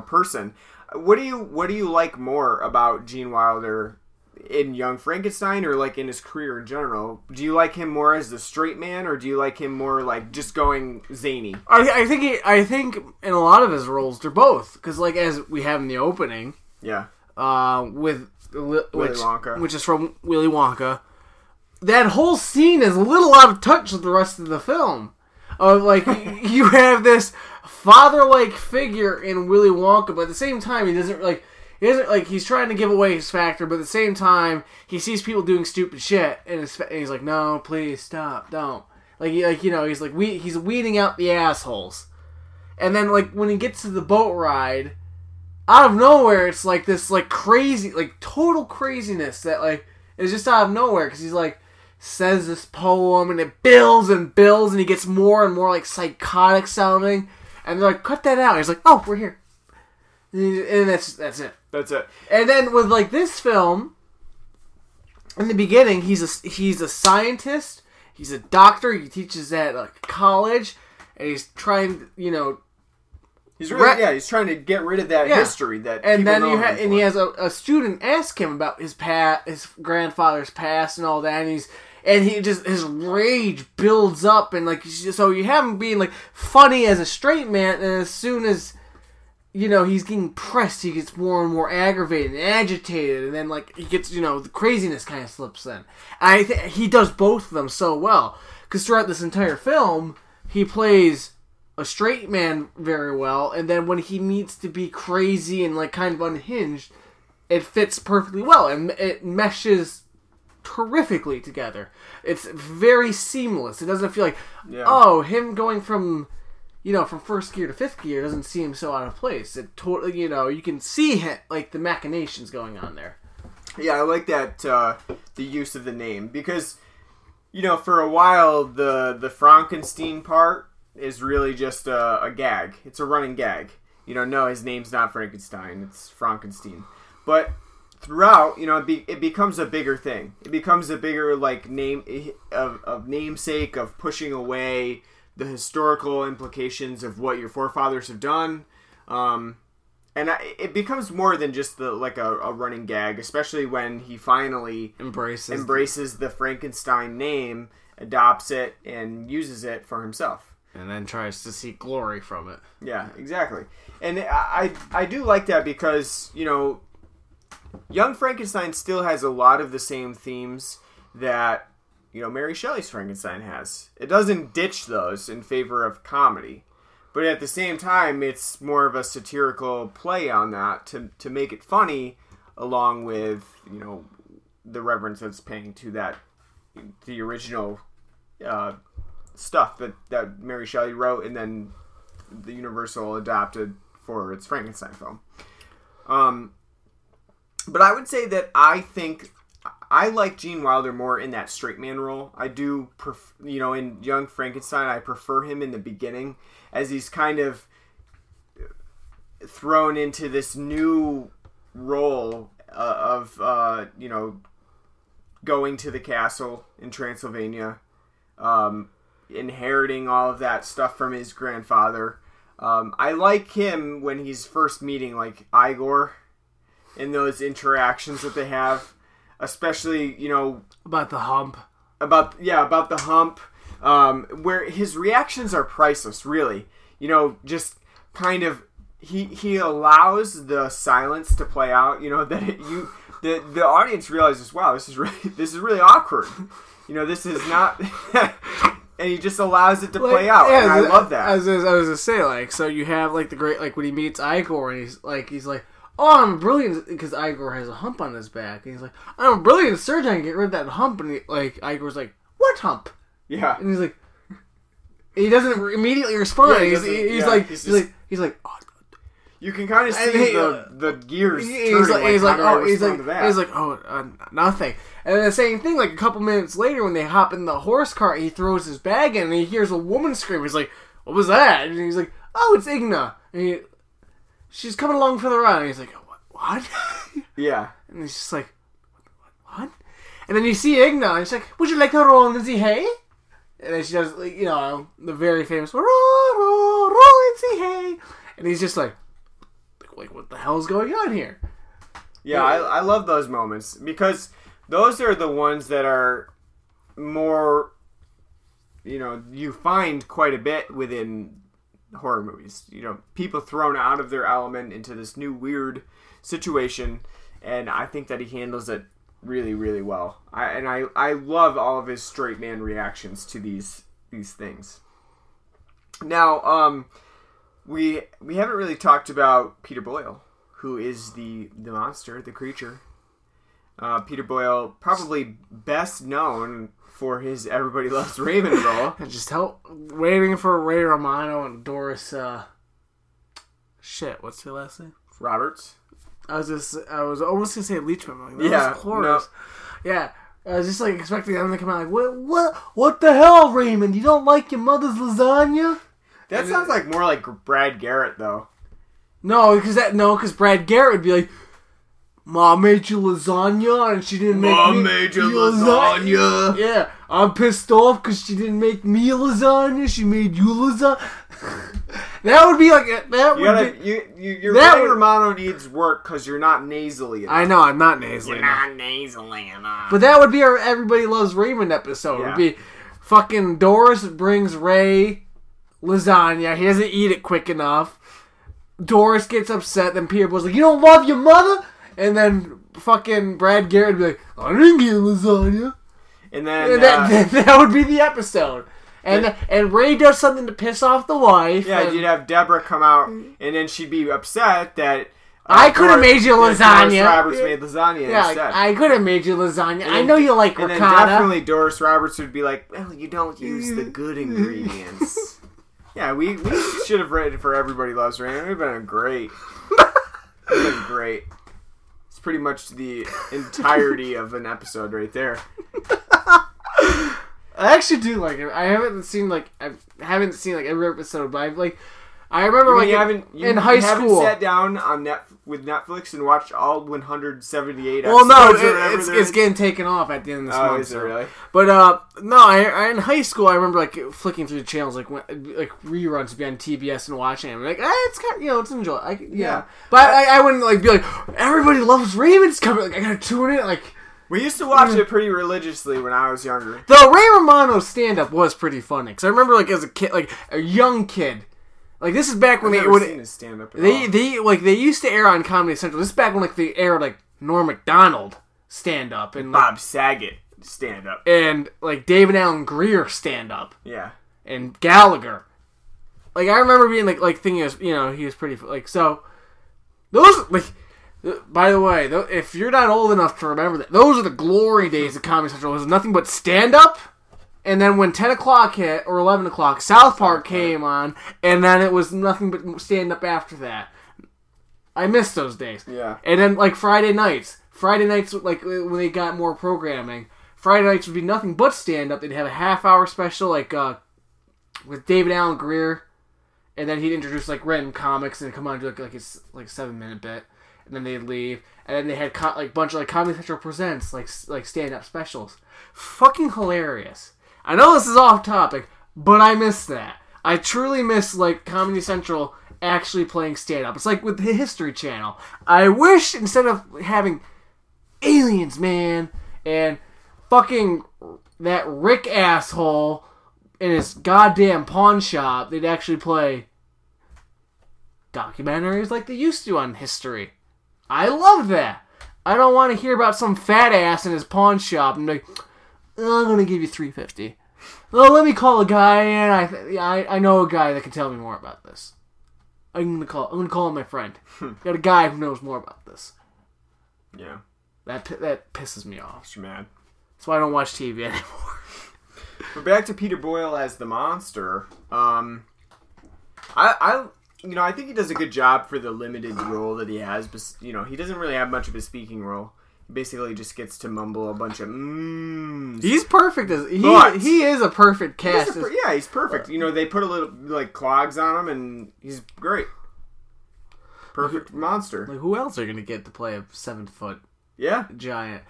person. What do you like more about Gene Wilder in Young Frankenstein or in his career in general? Do you like him more as the straight man, or do you like him more just going zany? I think in a lot of his roles they're both, because as we have in the opening, with Willy Wonka, which is from Willy Wonka, that whole scene is a little out of touch with the rest of the film. You have this father-like figure in Willy Wonka, but at the same time he doesn't he's trying to give away his factor, but at the same time, he sees people doing stupid shit, and he's no, please, stop, don't. He's weeding out the assholes. And then, when he gets to the boat ride, out of nowhere, it's this, crazy, total craziness that, is just out of nowhere, because he's, says this poem, and it builds and builds, and he gets more and more, psychotic sounding, and they're cut that out. And he's oh, we're here. And that's it. That's it. And then with this film, in the beginning, he's a scientist. He's a doctor. He teaches at college, and he's trying. He's really, he's trying to get rid of that history that. And then he has a student ask him about his past, his grandfather's past, and all that. And his rage builds up, and so you have him being funny as a straight man, and as soon as. He's getting pressed. He gets more and more aggravated and agitated, and then he gets the craziness kind of slips in. He does both of them so well, because throughout this entire film, he plays a straight man very well, and then when he needs to be crazy and kind of unhinged, it fits perfectly well, and it meshes terrifically together. It's very seamless. It doesn't feel him going from. From first gear to fifth gear doesn't seem so out of place. It totally, you can see it, the machinations going on there. Yeah, I like that, the use of the name. Because, for a while, the Frankenstein part is really just a gag. It's a running gag. No, his name's not Frankenstein. It's Frankenstein. But throughout, it becomes a bigger thing. It becomes a bigger, name of namesake, of pushing away the historical implications of what your forefathers have done, And it becomes more than just a running gag, especially when he finally embraces the Frankenstein name, adopts it, and uses it for himself. And then tries to seek glory from it. Yeah, exactly. And I do like that because, you know, Young Frankenstein still has a lot of the same themes that, you know, Mary Shelley's Frankenstein has. It doesn't ditch those in favor of comedy. But at the same time, it's more of a satirical play on that to make it funny, along with, you know, the reverence that's paying to that, the original stuff that Mary Shelley wrote and then the Universal adapted for its Frankenstein film. But I would say that I think I like Gene Wilder more in that straight man role. I do, you know, in Young Frankenstein, I prefer him in the beginning, as he's kind of thrown into this new role of you know, going to the castle in Transylvania, inheriting all of that stuff from his grandfather. I like him when he's first meeting, like, Igor and those interactions that they have, especially, you know... About the hump. Where his reactions are priceless, really. You know, just kind of he allows the silence to play out. You know that the audience realizes, wow, this is really awkward. You know, this is not, and he just allows it to play out. Yeah, and I love that. I was gonna say, like, so you have like the great, like, when he meets Igor and he's like, oh, I'm brilliant, because Igor has a hump on his back, and he's like, I'm a brilliant surgeon, I can get rid of that hump, and Igor's like, what hump? Yeah, and he's like, he doesn't immediately respond. Yeah, he's like, oh. You can kind of see the gears. He's like, nothing. And then the same thing, like a couple minutes later, when they hop in the horse cart, he throws his bag in, and he hears a woman scream. He's like, what was that? And he's like, oh, it's Igna. And she's coming along for the ride. And he's like, what? Yeah. And he's just like, what? And then you see Igna, and he's like, would you like to roll in the hay? And then she does, you know, the very famous, roll, roll, roll, it's the hay. And he's just like, what the hell's going on here? Yeah, I love those moments, because those are the ones that are more, you know, you find quite a bit within horror movies. You know, people thrown out of their element into this new weird situation, and I think that he handles it really, really well. I love all of his straight man reactions to these things. Now, we haven't really talked about Peter Boyle, who is the monster, the creature. Peter Boyle, probably best known for his Everybody Loves Raymond role. I just waiting for Ray Romano and Doris. Shit, what's her last name? Roberts. I was almost gonna say Leachman. Like, that was Cloris. No. Yeah, I was just like expecting them to come out like, what the hell, Raymond? You don't like your mother's lasagna? That and sounds like more like Brad Garrett though. No, because Brad Garrett would be like, Mom made you lasagna and she didn't make Mom made you lasagna. Yeah, I'm pissed off because she didn't make me lasagna. She made you lasagna. That would be like that. Ray Romano needs work because you're not nasally enough. I know I'm not nasally. You're not nasally enough. But that would be our Everybody Loves Raymond episode. Yeah. It would be fucking Doris brings Ray lasagna. He doesn't eat it quick enough. Doris gets upset. Then Peter Boyle's like, "You don't love your mother." And then fucking Brad Garrett would be like, I didn't get lasagna. And then... that would be the episode. And Ray does something to piss off the wife. Yeah, and you'd have Deborah come out, and then she'd be upset that... I could have made you lasagna. Doris Roberts made lasagna instead. I could have made you lasagna. I know you like ricotta. And then definitely Doris Roberts would be like, well, you don't use the good ingredients. Yeah, we should have written for Everybody Loves Ray. It would have been great. Pretty much the entirety of an episode right there. I actually do like it. I haven't seen like every episode, but I've like I remember you haven't sat down on with Netflix and watched all 178 episodes. Well, no, it's getting taken off at the end of this month. Is it really? But no, I in high school I remember like flicking through the channels like reruns would be on TBS and watching them. Like it's kind of, you know, it's enjoyable. Yeah, but I wouldn't like be like everybody loves Raymond's coming. Like I gotta tune in. Like we used to watch it pretty religiously when I was younger. Though Ray Romano's stand up was pretty funny because I remember like as a kid, like a young kid. Like this is back when they used to air on Comedy Central. This is back when like they aired like Norm Macdonald stand up and like, Bob Saget stand up and like David Alan Greer stand up. Yeah, and Gallagher. Like I remember being like thinking, he was pretty like so. Those like, by the way, if you're not old enough to remember that, those are the glory days of Comedy Central. It was nothing but stand up. And then when 10 o'clock hit, or 11 o'clock, South Park came on, and then it was nothing but stand-up after that. I missed those days. Yeah. And then, like, Friday nights, like, when they got more programming, Friday nights would be nothing but stand-up. They'd have a half-hour special, like, with David Alan Greer, and then he'd introduce, like, random comics, and come on and do, like his, like, 7-minute bit. And then they'd leave, and then they had, like, a bunch of, like, Comedy Central Presents, like stand-up specials. Fucking hilarious. I know this is off topic, but I miss that. I truly miss, like, Comedy Central actually playing stand-up. It's like with the History Channel. I wish, instead of having Aliens, Man, and fucking that Rick asshole in his goddamn pawn shop, they'd actually play documentaries like they used to on History. I love that. I don't want to hear about some fat ass in his pawn shop and like, I'm going to give you $3.50. Well, let me call a guy, and I know a guy that can tell me more about this. I'm going to call my friend. Got a guy who knows more about this. Yeah. That pisses me off. It's mad. That's why I don't watch TV anymore. But back to Peter Boyle as the monster. I think he does a good job for the limited role that he has, but he doesn't really have much of a speaking role. Basically just gets to mumble a bunch of mmm's. He's perfect. He is a perfect cast. He's perfect. They put a little, like, clogs on him, and he's great. Perfect monster. Like, who else are going to get to play a 7-foot giant?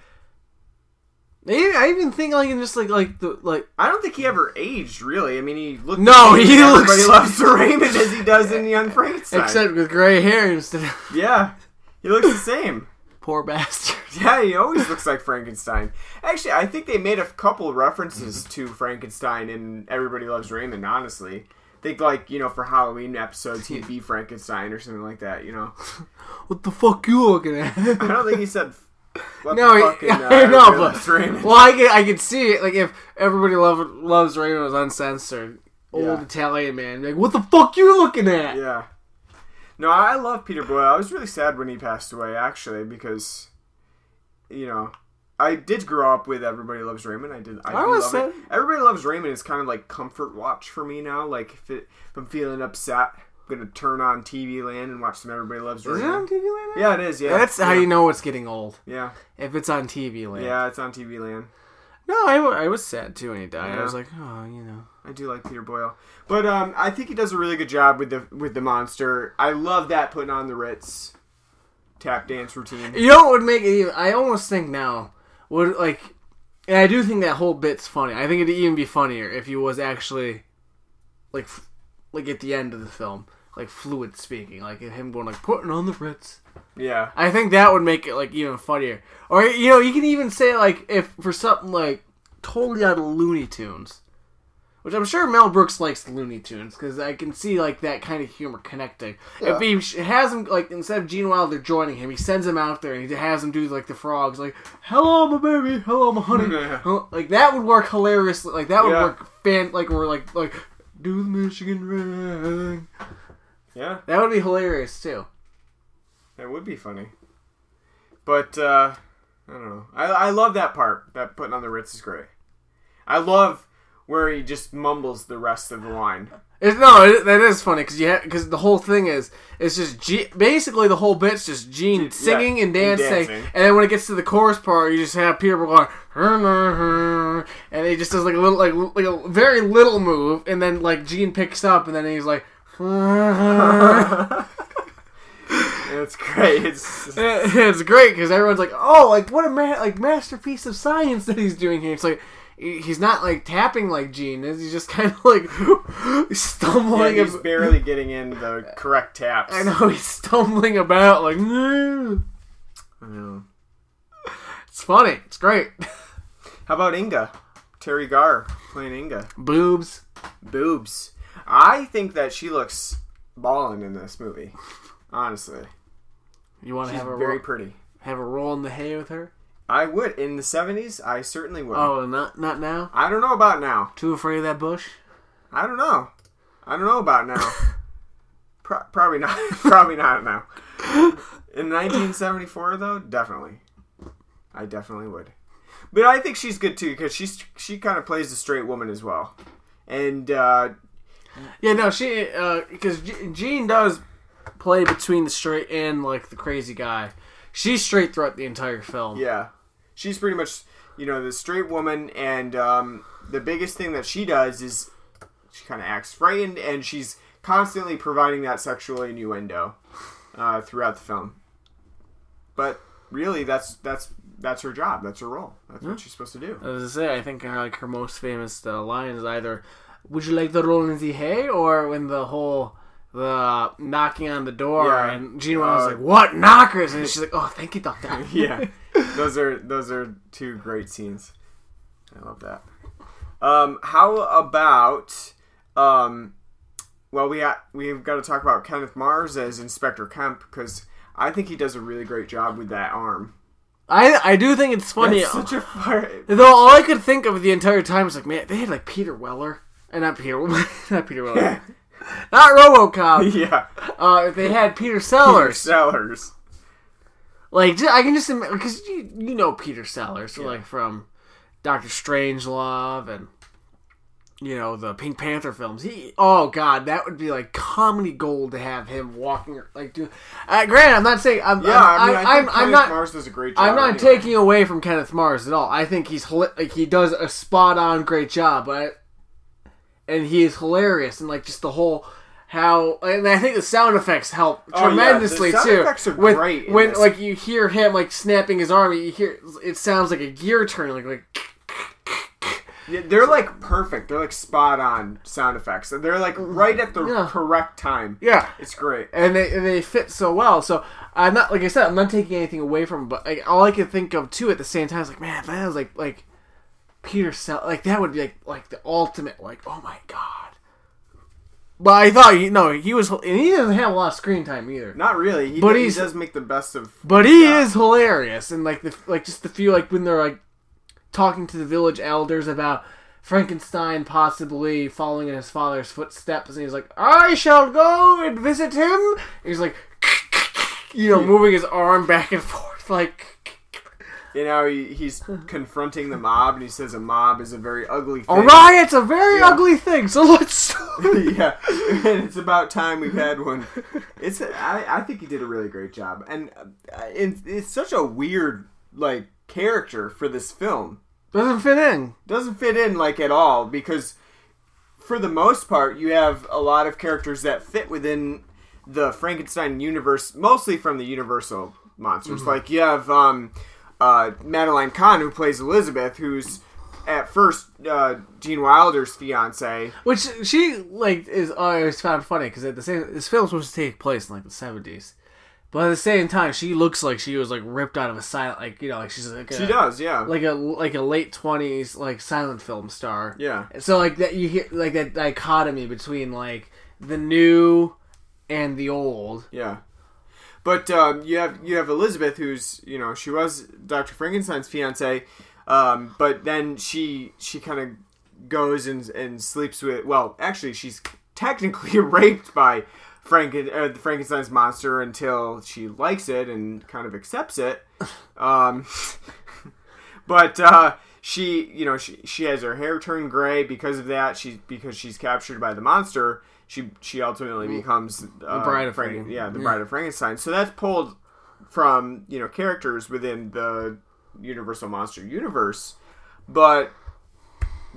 I even think, like, in just, like the, like... I don't think he ever aged, really. I mean, he looked... No, he looks... Everybody loves Raymond as he does in Young Frankenstein. Except with gray hair instead of... Yeah. He looks the same. Poor bastard. Yeah, he always looks like Frankenstein. Actually, I think they made a couple references to Frankenstein in Everybody Loves Raymond, honestly. I think, like, for Halloween episodes, he'd be Frankenstein or something like that, What the fuck you looking at? I don't think he said... Raymond. Well, I could see it. Like, if Everybody Loves Raymond was uncensored, old Italian man, like, what the fuck you looking at? Yeah. No, I love Peter Boyle. I was really sad when he passed away, actually, because, I did grow up with Everybody Loves Raymond. I did love it. Everybody Loves Raymond is kind of like comfort watch for me now. Like, if I'm feeling upset, I'm going to turn on TV Land and watch some Everybody Loves Raymond. Is it on TV Land? Yeah, it is, yeah. That's how you know it's getting old. Yeah. If it's on TV Land. Yeah, it's on TV Land. No, I was sad, too, when he died. Yeah. I was like, I do like Peter Boyle. But I think he does a really good job with the monster. I love that putting on the Ritz tap dance routine. You know what would make it even... I almost think now... would like, and I do think that whole bit's funny. I think it'd even be funnier if he was actually... Like at the end of the film. Like, fluid speaking. Like, him going, like, putting on the Ritz. Yeah. I think that would make it, like, even funnier. Or, you can even say, like, if for something, like, totally out of Looney Tunes. Which I'm sure Mel Brooks likes Looney Tunes, because I can see, like, that kind of humor connecting. Yeah. If he has him, like, instead of Gene Wilder joining him, he sends him out there and he has him do, like, the frogs. Like, hello, my baby. Hello, my honey. Yeah. Like, that would work hilariously. Like, that would work like, do the Michigan ring. Yeah. That would be hilarious, too. That would be funny. But, I don't know. I love that part. That putting on the Ritz is great. I love where he just mumbles the rest of the line. That is funny, because the whole thing is, it's just, basically the whole bit's just Gene singing and dancing. And then when it gets to the chorus part, you just have Peter going, and he just does like a very little move, and then like Gene picks up, and then he's like, It's great. It's great because everyone's like, oh, like what a masterpiece of science that he's doing here. It's like he's not like tapping like Gene. He's just kind of like stumbling. Yeah, he's barely getting in the correct taps. I know he's stumbling about like. Yeah. It's funny. It's great. How about Inga? Terry Garr playing Inga. Boobs. I think that she looks ballin' in this movie. Honestly, you want to have a very pretty. Have a roll in the hay with her. I would in the '70s. I certainly would. Oh, not now. I don't know about now. Too afraid of that bush. I don't know about now. Probably not. Probably not now. In 1974, though, definitely. I definitely would. But I think she's good too because she kind of plays the straight woman as well, and yeah, no, she because Gene does. Play between the straight and like the crazy guy. She's straight throughout the entire film. Yeah, she's pretty much the straight woman, and the biggest thing that she does is she kind of acts frightened, and she's constantly providing that sexual innuendo throughout the film. But really, that's her job. That's her role. That's what she's supposed to do. As I say, I think her most famous line is either "Would you like the roll in the hay?" or when the knocking on the door, yeah, and Gene was like, "What knockers?" And she's like, "Oh, thank you, Doctor." Yeah, those are two great scenes. I love that. How about well, we've got to talk about Kenneth Mars as Inspector Kemp because I think he does a really great job with that arm. I do think it's funny. That's such a fart. Though all I could think of the entire time was like, man, they had like not Peter Weller. Yeah. Not RoboCop. Yeah. If they had Peter Sellers. Like, I can just imagine, because you know Peter Sellers, yeah, like from Doctor Strangelove and, the Pink Panther films. Oh, God, that would be like comedy gold to have him walking, like, dude. Granted, I'm not saying, I think Kenneth Mars does a great job. I'm not taking away from Kenneth Mars at all. I think he's, like, he does a spot-on great job, but and he is hilarious, and like just the whole and I think the sound effects help tremendously too. The sound effects are great. When like you hear him like snapping his arm, you hear it sounds like a gear turn, like. Yeah, they're like perfect. They're like spot on sound effects, and they're like right at the correct time. Yeah, it's great, and they fit so well. So I'm not, like I said, I'm not taking anything away from him, but like, all I could think of too at the same time is like, man, that was like. Peter Sellers, like that would be like the ultimate, like, oh my god. But I thought he was, and he doesn't have a lot of screen time either. Not really, he does make the best of. But he is hilarious, and like the few like when they're like talking to the village elders about Frankenstein possibly following in his father's footsteps, and he's like, I shall go and visit him. And he's like, moving his arm back and forth like. He's confronting the mob, and he says a mob is a very ugly thing. A riot's a very ugly thing, so let's... Yeah, and it's about time we've had one. I think he did a really great job. And it's such a weird, like, character for this film. Doesn't fit in. Like, at all, because for the most part, you have a lot of characters that fit within the Frankenstein universe, mostly from the Universal monsters. Mm-hmm. Like, you have... Madeline Kahn, who plays Elizabeth, who's at first Gene Wilder's fiance, which she like is always found funny because at the same this film's supposed to take place in like the 70s, but at the same time she looks like she was like ripped out of a silent like like she's like she does like a late 20s like silent film star, yeah. So like that you hear like that dichotomy between like the new and the old, yeah. But you have Elizabeth, who's she was Dr. Frankenstein's fiance, but then she kind of goes and sleeps with. Well, actually, she's technically raped by Frankenstein's monster until she likes it and kind of accepts it. But she has her hair turn gray because of that. Because she's captured by the monster. She ultimately becomes the bride of Frankenstein. Yeah, the bride of Frankenstein. So that's pulled from characters within the Universal Monster universe, but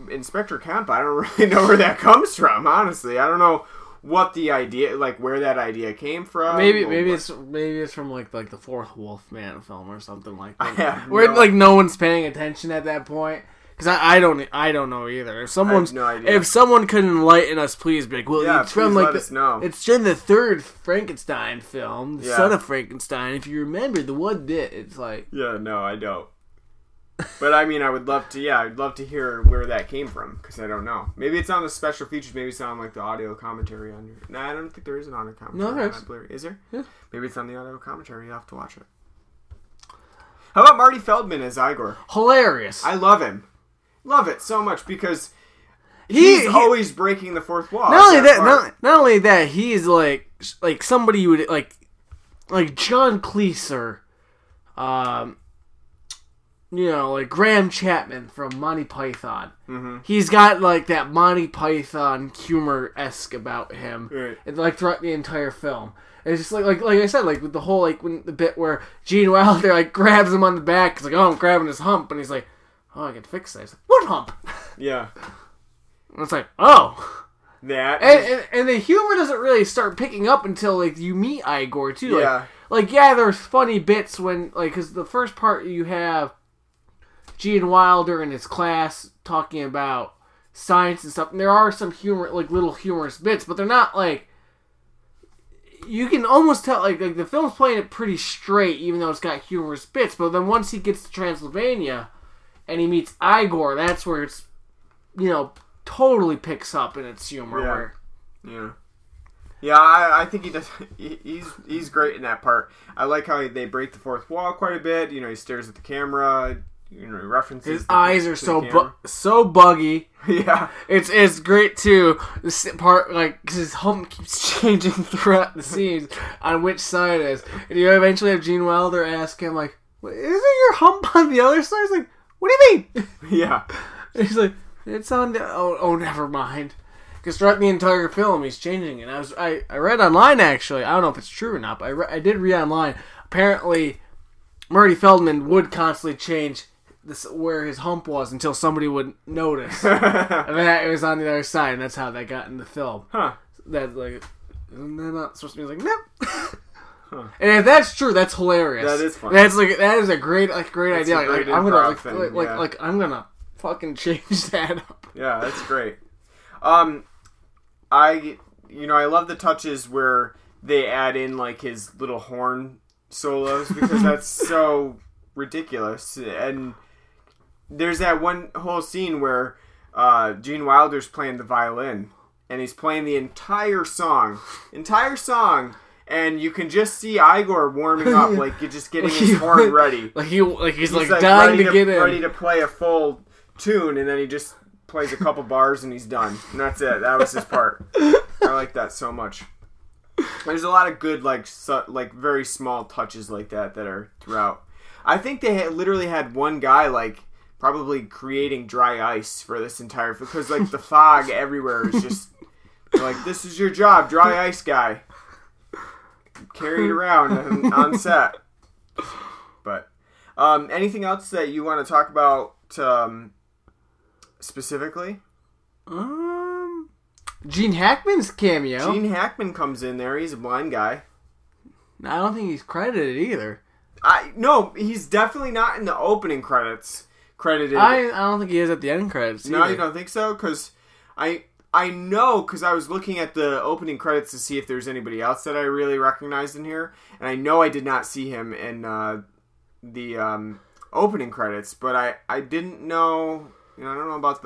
Inspector Kemp, I don't really know where that comes from. Honestly, I don't know what the idea, like where that idea came from. Maybe it's from like the fourth Wolfman film or something like that. Like no one's paying attention at that point. Because I don't know either. If someone could enlighten us, please be like, well, yeah, it's from like the, it's in the third Frankenstein film, the son of Frankenstein. If you remember the one bit, it's like, yeah, no, I don't. But I mean, I would love to. Yeah, I'd love to hear where that came from because I don't know. Maybe it's on the special features. Maybe it's on like the audio commentary on your. No, I don't think there is an audio commentary. Is there? Yeah. Maybe it's on the audio commentary. You have to watch it. How about Marty Feldman as Igor? Hilarious. I love him. Love it so much because he's always breaking the fourth wall. Not only that, he's like somebody you would like John Cleese or, you know, like Graham Chapman from Monty Python. Mm-hmm. He's got like that Monty Python humor-esque about him, right. And like throughout the entire film. And it's just like I said, like with the whole like when the bit where Gene Wilder like grabs him on the back. He's like, "Oh, I'm grabbing his hump," and he's like, "Oh, I can fix that." It's like, "What hump?" Yeah. And it's like, oh. That. And the humor doesn't really start picking up until, like, you meet Igor, too. Yeah. Like, there's funny bits when, like, because the first part you have Gene Wilder and his class talking about science and stuff. And there are some humor, like, little humorous bits, but they're not, like, you can almost tell, like the film's playing it pretty straight, even though it's got humorous bits. But then once he gets to Transylvania and he meets Igor, that's where it's, you know, totally picks up in its humor. Yeah. Where... Yeah, I think he does. He's great in that part. I like how they break the fourth wall quite a bit. You know, he stares at the camera. You know, he references. His eyes are so buggy. Yeah, it's great too. This part, like, because his hump keeps changing throughout the scenes on which side it is, and you eventually have Gene Wilder ask him like, "Isn't your hump on the other side?" He's like, "What do you mean?" Yeah. And he's like, "It's on the... Oh, never mind." Because throughout the entire film, he's changing it. I read online, actually. I don't know if it's true or not, but I did read online. Apparently, Marty Feldman would constantly change this, where his hump was, until somebody would notice. And then it was on the other side, and that's how that got in the film. Huh. That's like... And they're not supposed to be like, nope. Huh. And if that's true, that's hilarious. That is funny. That's like that is a great idea. I'm gonna fucking change that up. Yeah, that's great. I love the touches where they add in like his little horn solos because that's so ridiculous. And there's that one whole scene where Gene Wilder's playing the violin and he's playing the entire song. And you can just see Igor warming up, like you're just getting his horn ready. He's dying to get in. Ready to play a full tune, and then he just plays a couple bars and he's done. And that's it. That was his part. I like that so much. There's a lot of good, like very small touches like that that are throughout. I think they literally had one guy, like, probably creating dry ice for this entire... Because, like, the fog everywhere is just... Like, this is your job, dry ice guy. Carried around on set. But anything else that you want to talk about specifically? Gene Hackman's cameo. Gene Hackman comes in there. He's a blind guy. I don't think he's credited either. No, he's definitely not in the opening credits. Credited. I don't think he is at the end credits either. No, you don't think so? Because I know, because I was looking at the opening credits to see if there's anybody else that I really recognized in here, and I know I did not see him in the opening credits, but I didn't know, you know, I don't know about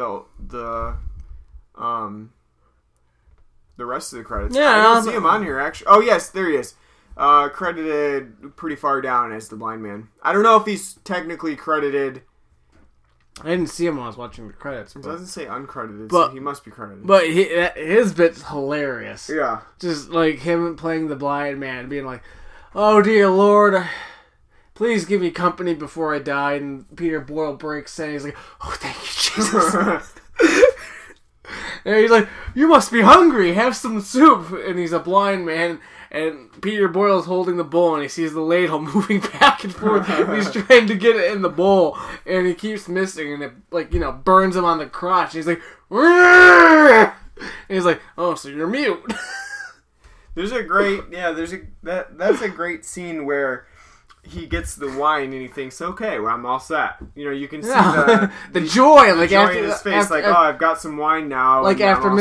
the rest of the credits. Yeah, I don't see him on here, actually. Oh, yes, there he is. Credited pretty far down as the blind man. I don't know if he's technically credited... I didn't see him when I was watching the credits. But, it doesn't say uncredited, so he must be credited. But his bit's hilarious. Yeah. Just like him playing the blind man, being like, "Oh dear Lord, please give me company before I die." And Peter Boyle breaks in. He's like, "Oh, thank you, Jesus." And he's like, "You must be hungry. Have some soup." And he's a blind man. And Peter Boyle's holding the bowl, and he sees the ladle moving back and forth. He's trying to get it in the bowl, and he keeps missing, and it, like, you know, burns him on the crotch. And he's like, "Rrr!" And he's like, "Oh, so you're mute." There's a great, yeah, there's a, that's a great scene where he gets the wine and he thinks, okay, well, I'm all set. You know, you can see the joy, like the joy after, in his face, after, like, oh, I've got some wine now. Like after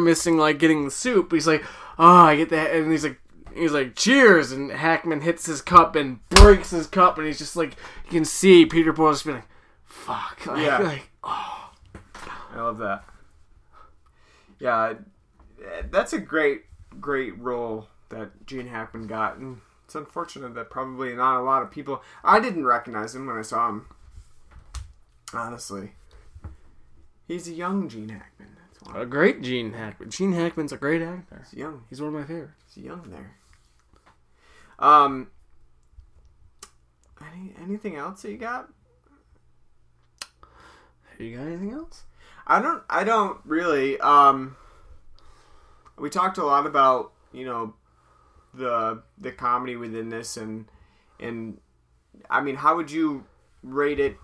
missing, like getting the soup, he's like, oh, I get that, and he's like, cheers, and Hackman hits his cup and breaks his cup, and he's just like, you can see Peter Boyle just being like, fuck, like, yeah, like, oh, I love that. Yeah, that's a great role that Gene Hackman got, and it's unfortunate that probably not a lot of people... I didn't recognize him when I saw him. Honestly. He's a young Gene Hackman. That's why. A great Gene Hackman. Gene Hackman's a great actor. He's young. He's one of my favorites. He's young there. Anything else that you got? You got anything else? I don't really. We talked a lot about, you know... the comedy within this, and I mean, how would you rate it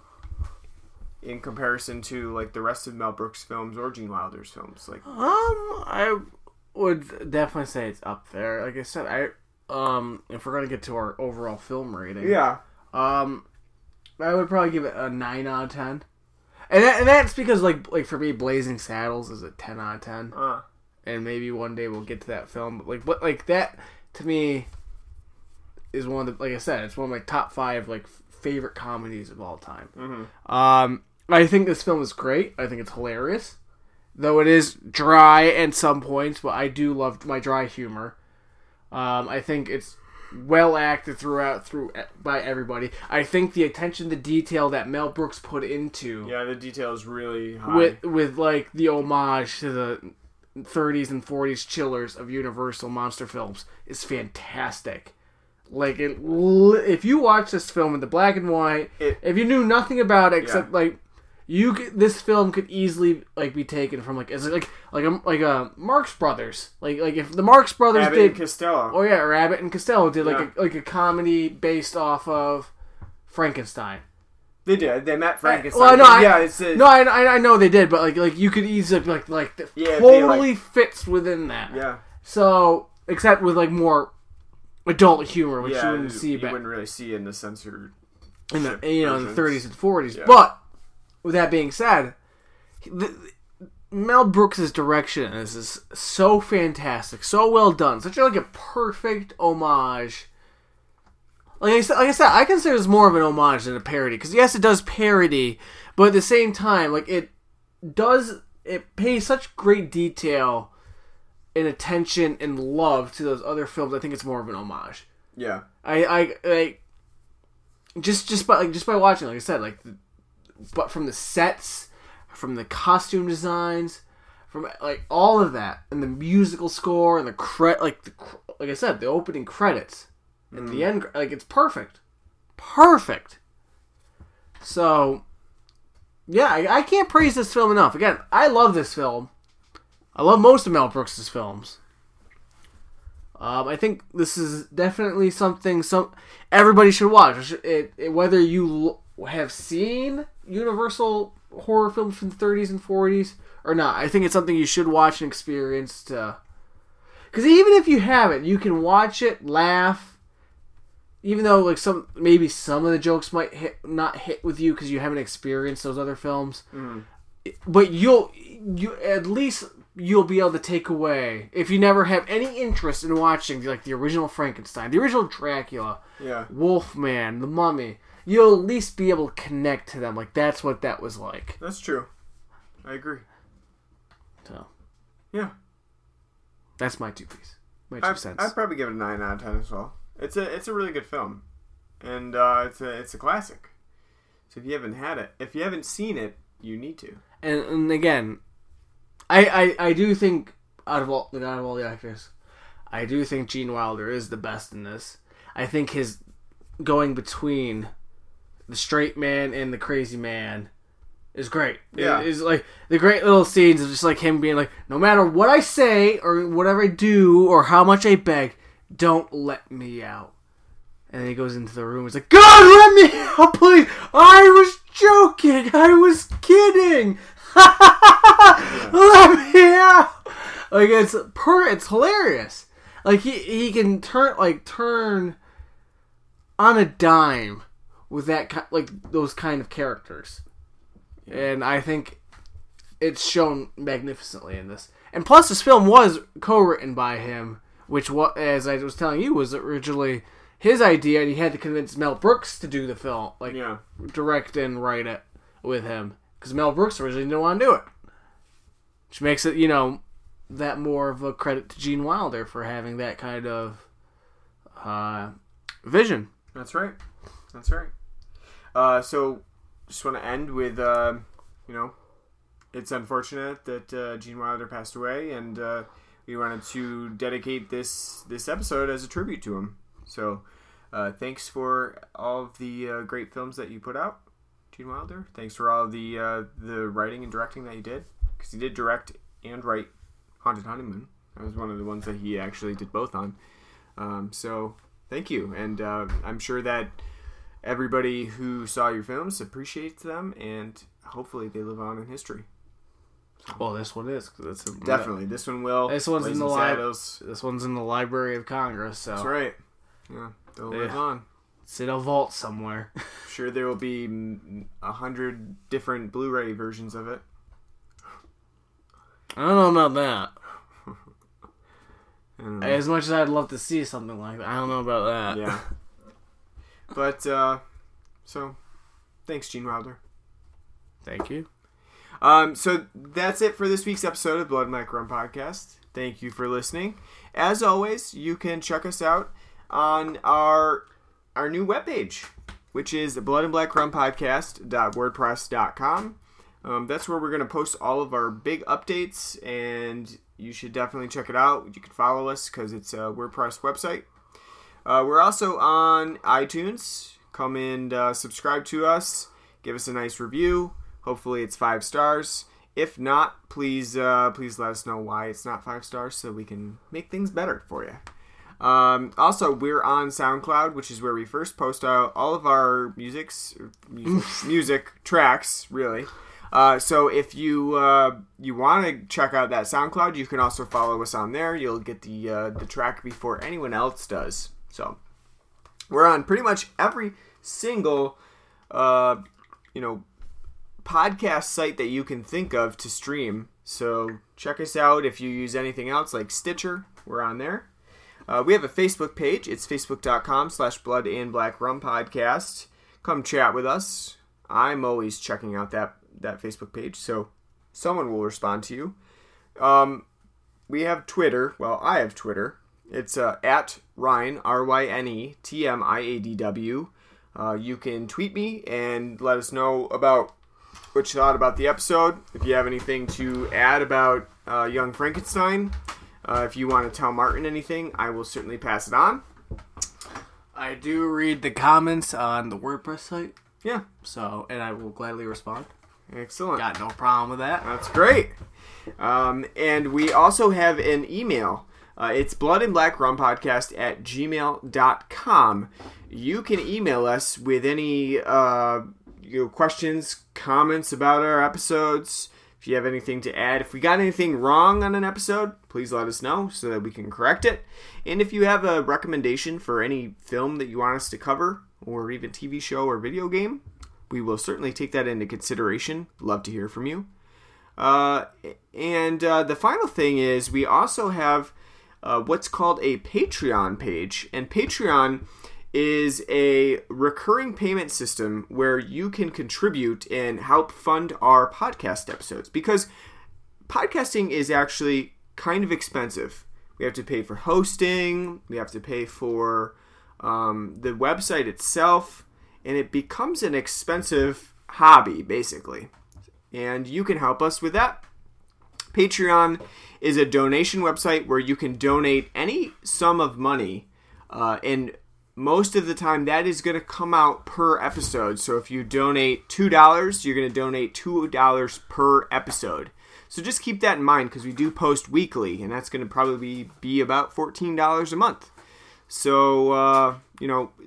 in comparison to like the rest of Mel Brooks films or Gene Wilder's films? Like, I would definitely say it's up there. Like I said, I if we're gonna get to our overall film rating, yeah, I would probably give it a 9 out of 10, and that's because like for me, Blazing Saddles is a 10 out of 10, and maybe one day we'll get to that film, but like what like that. To me, is one of the, like I said, it's one of my top 5 like favorite comedies of all time. Mm-hmm. I think this film is great. I think it's hilarious, though it is dry at some points. But I do love my dry humor. I think it's well acted throughout by everybody. I think the attention to detail that Mel Brooks put into the detail is really high with like the homage to the 30s and 40s chillers of Universal monster films is fantastic. Like, if you watch this film in the black and white, if you knew nothing about it except like this film could easily like be taken from like a Marx Brothers, like if the Marx Brothers Abbott and Costello. Oh yeah, or Abbott and Costello did like a comedy based off of Frankenstein. They did. They met Frankenstein. Well, no, I know they did, but like you could easily totally fits within that. Yeah. So except with like more adult humor, which you wouldn't see. You wouldn't really see in the censored in the 30s and 40s. Yeah. But with that being said, Mel Brooks' direction is so fantastic, so well done, such like a perfect homage. Like I said, I consider this more of an homage than a parody. Because yes, it does parody, but at the same time, like it pays such great detail and attention and love to those other films. I think it's more of an homage. Yeah. I just by watching, like I said, but from the sets, from the costume designs, from like all of that, and the musical score and the opening credits. At the end, like, it's perfect. Perfect. So, yeah, I can't praise this film enough. Again, I love this film. I love most of Mel Brooks' films. I think this is definitely something everybody should watch. Whether you have seen Universal horror films from the 30s and 40s or not, I think it's something you should watch and experience. Because even if you haven't, you can watch it, laugh. Even though like some of the jokes might not hit with you because you haven't experienced those other films, but you at least you'll be able to take away if you never have any interest in watching like the original Frankenstein, the original Dracula, Wolfman, the Mummy. You'll at least be able to connect to them. Like that's what that was like. That's true. I agree. So, yeah, that's my 2 piece. My 2 cents. I'd probably give it a 9 out of 10 as well. It's a really good film, and it's a classic. So if you haven't seen it, you need to. And again, I do think out of all the actors, I do think Gene Wilder is the best in this. I think his going between the straight man and the crazy man is great. Yeah, it's like the great little scenes of just like him being like, no matter what I say or whatever I do or how much I beg. Don't let me out. And then he goes into the room. He's like, God, let me out, please. I was joking. I was kidding. Let me out. Like, it's hilarious. Like he can turn on a dime with that, like those kind of characters, and I think it's shown magnificently in this. And plus, this film was co-written by him, which, as I was telling you, was originally his idea, and he had to convince Mel Brooks to do the film, direct and write it with him, because Mel Brooks originally didn't want to do it, which makes it, that more of a credit to Gene Wilder for having that kind of vision. That's right. So, just want to end with, it's unfortunate that Gene Wilder passed away, and we wanted to dedicate this episode as a tribute to him. So, thanks for all of the great films that you put out, Gene Wilder. Thanks for all the writing and directing that you did, because he did direct and write Haunted Honeymoon. That was one of the ones that he actually did both on. So, thank you, and I'm sure that everybody who saw your films appreciates them, and hopefully they live on in history. Well, this one is. Definitely. This one will. This one's in the Library of Congress. So. That's right. Yeah, they'll live on. It's in a vault somewhere. Sure, there will be 100 different Blu-ray versions of it. I don't know about that. As much as I'd love to see something like that, I don't know about that. Yeah. But, so, thanks, Gene Wilder. Thank you. So that's it for this week's episode of Blood Black Rum Podcast. Thank you for listening. As always, you can check us out on our new webpage, which is bloodandblackrumpodcast.wordpress.com. That's where we're going to post all of our big updates, and you should definitely check it out. You can follow us because it's a WordPress website. We're also on iTunes. Come and subscribe to us. Give us a nice review. Hopefully it's 5 stars. If not, please let us know why it's not 5 stars so we can make things better for you. Also, we're on SoundCloud, which is where we first post out all of our music tracks, really. So if you want to check out that SoundCloud, you can also follow us on there. You'll get the track before anyone else does. So we're on pretty much every single podcast site that you can think of to stream. So check us out. If you use anything else like Stitcher, we're on there. We have a Facebook page. It's facebook.com/bloodandblackrumpodcast. Come chat with us. I'm always checking out that Facebook page, so someone will respond to you. We have Twitter. Well, I have Twitter. It's at Ryan, RYNETMIADW. You can tweet me and let us know about what you thought about the episode. If you have anything to add about Young Frankenstein, if you want to tell Martin anything, I will certainly pass it on. I do read the comments on the WordPress site. Yeah. So, and I will gladly respond. Excellent. Got no problem with that. That's great. And we also have an email. It's bloodandblackrumpodcast@gmail.com. You can email us with any questions, comments about our episodes. If you have anything to add, if we got anything wrong on an episode, please let us know so that we can correct it. And if you have a recommendation for any film that you want us to cover, or even TV show or video game, we will certainly take that into consideration. Love to hear from you. And the final thing is we also have what's called a Patreon page. And Patreon is a recurring payment system where you can contribute and help fund our podcast episodes, because podcasting is actually kind of expensive. We have to pay for hosting, we have to pay for the website itself, and it becomes an expensive hobby, basically. And you can help us with that. Patreon is a donation website where you can donate any sum of money, and most of the time, that is going to come out per episode. So if you donate $2, you're going to donate $2 per episode. So just keep that in mind, because we do post weekly, and that's going to probably be about $14 a month. So,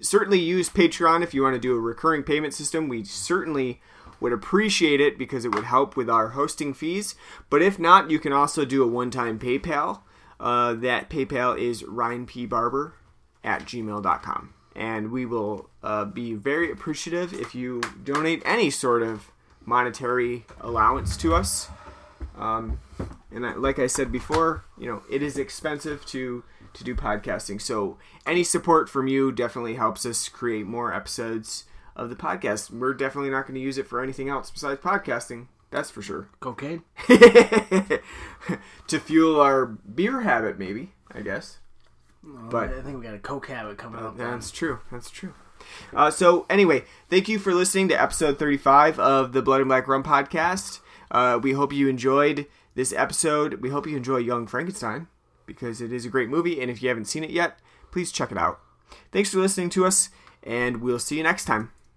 certainly use Patreon if you want to do a recurring payment system. We certainly would appreciate it, because it would help with our hosting fees. But if not, you can also do a one-time PayPal. That PayPal is ryanpbarber@gmail.com. And we will be very appreciative if you donate any sort of monetary allowance to us. And like I said before, you know, it is expensive to do podcasting. So any support from you definitely helps us create more episodes of the podcast. We're definitely not going to use it for anything else besides podcasting. That's for sure. Cocaine? To fuel our beer habit, maybe, I guess. Well, but I think we got a coke habit coming up. That's true. That's true. So anyway, thank you for listening to episode 35 of the Blood and Black Rum podcast. We hope you enjoyed this episode. We hope you enjoy Young Frankenstein, because it is a great movie. And if you haven't seen it yet, please check it out. Thanks for listening to us, and we'll see you next time.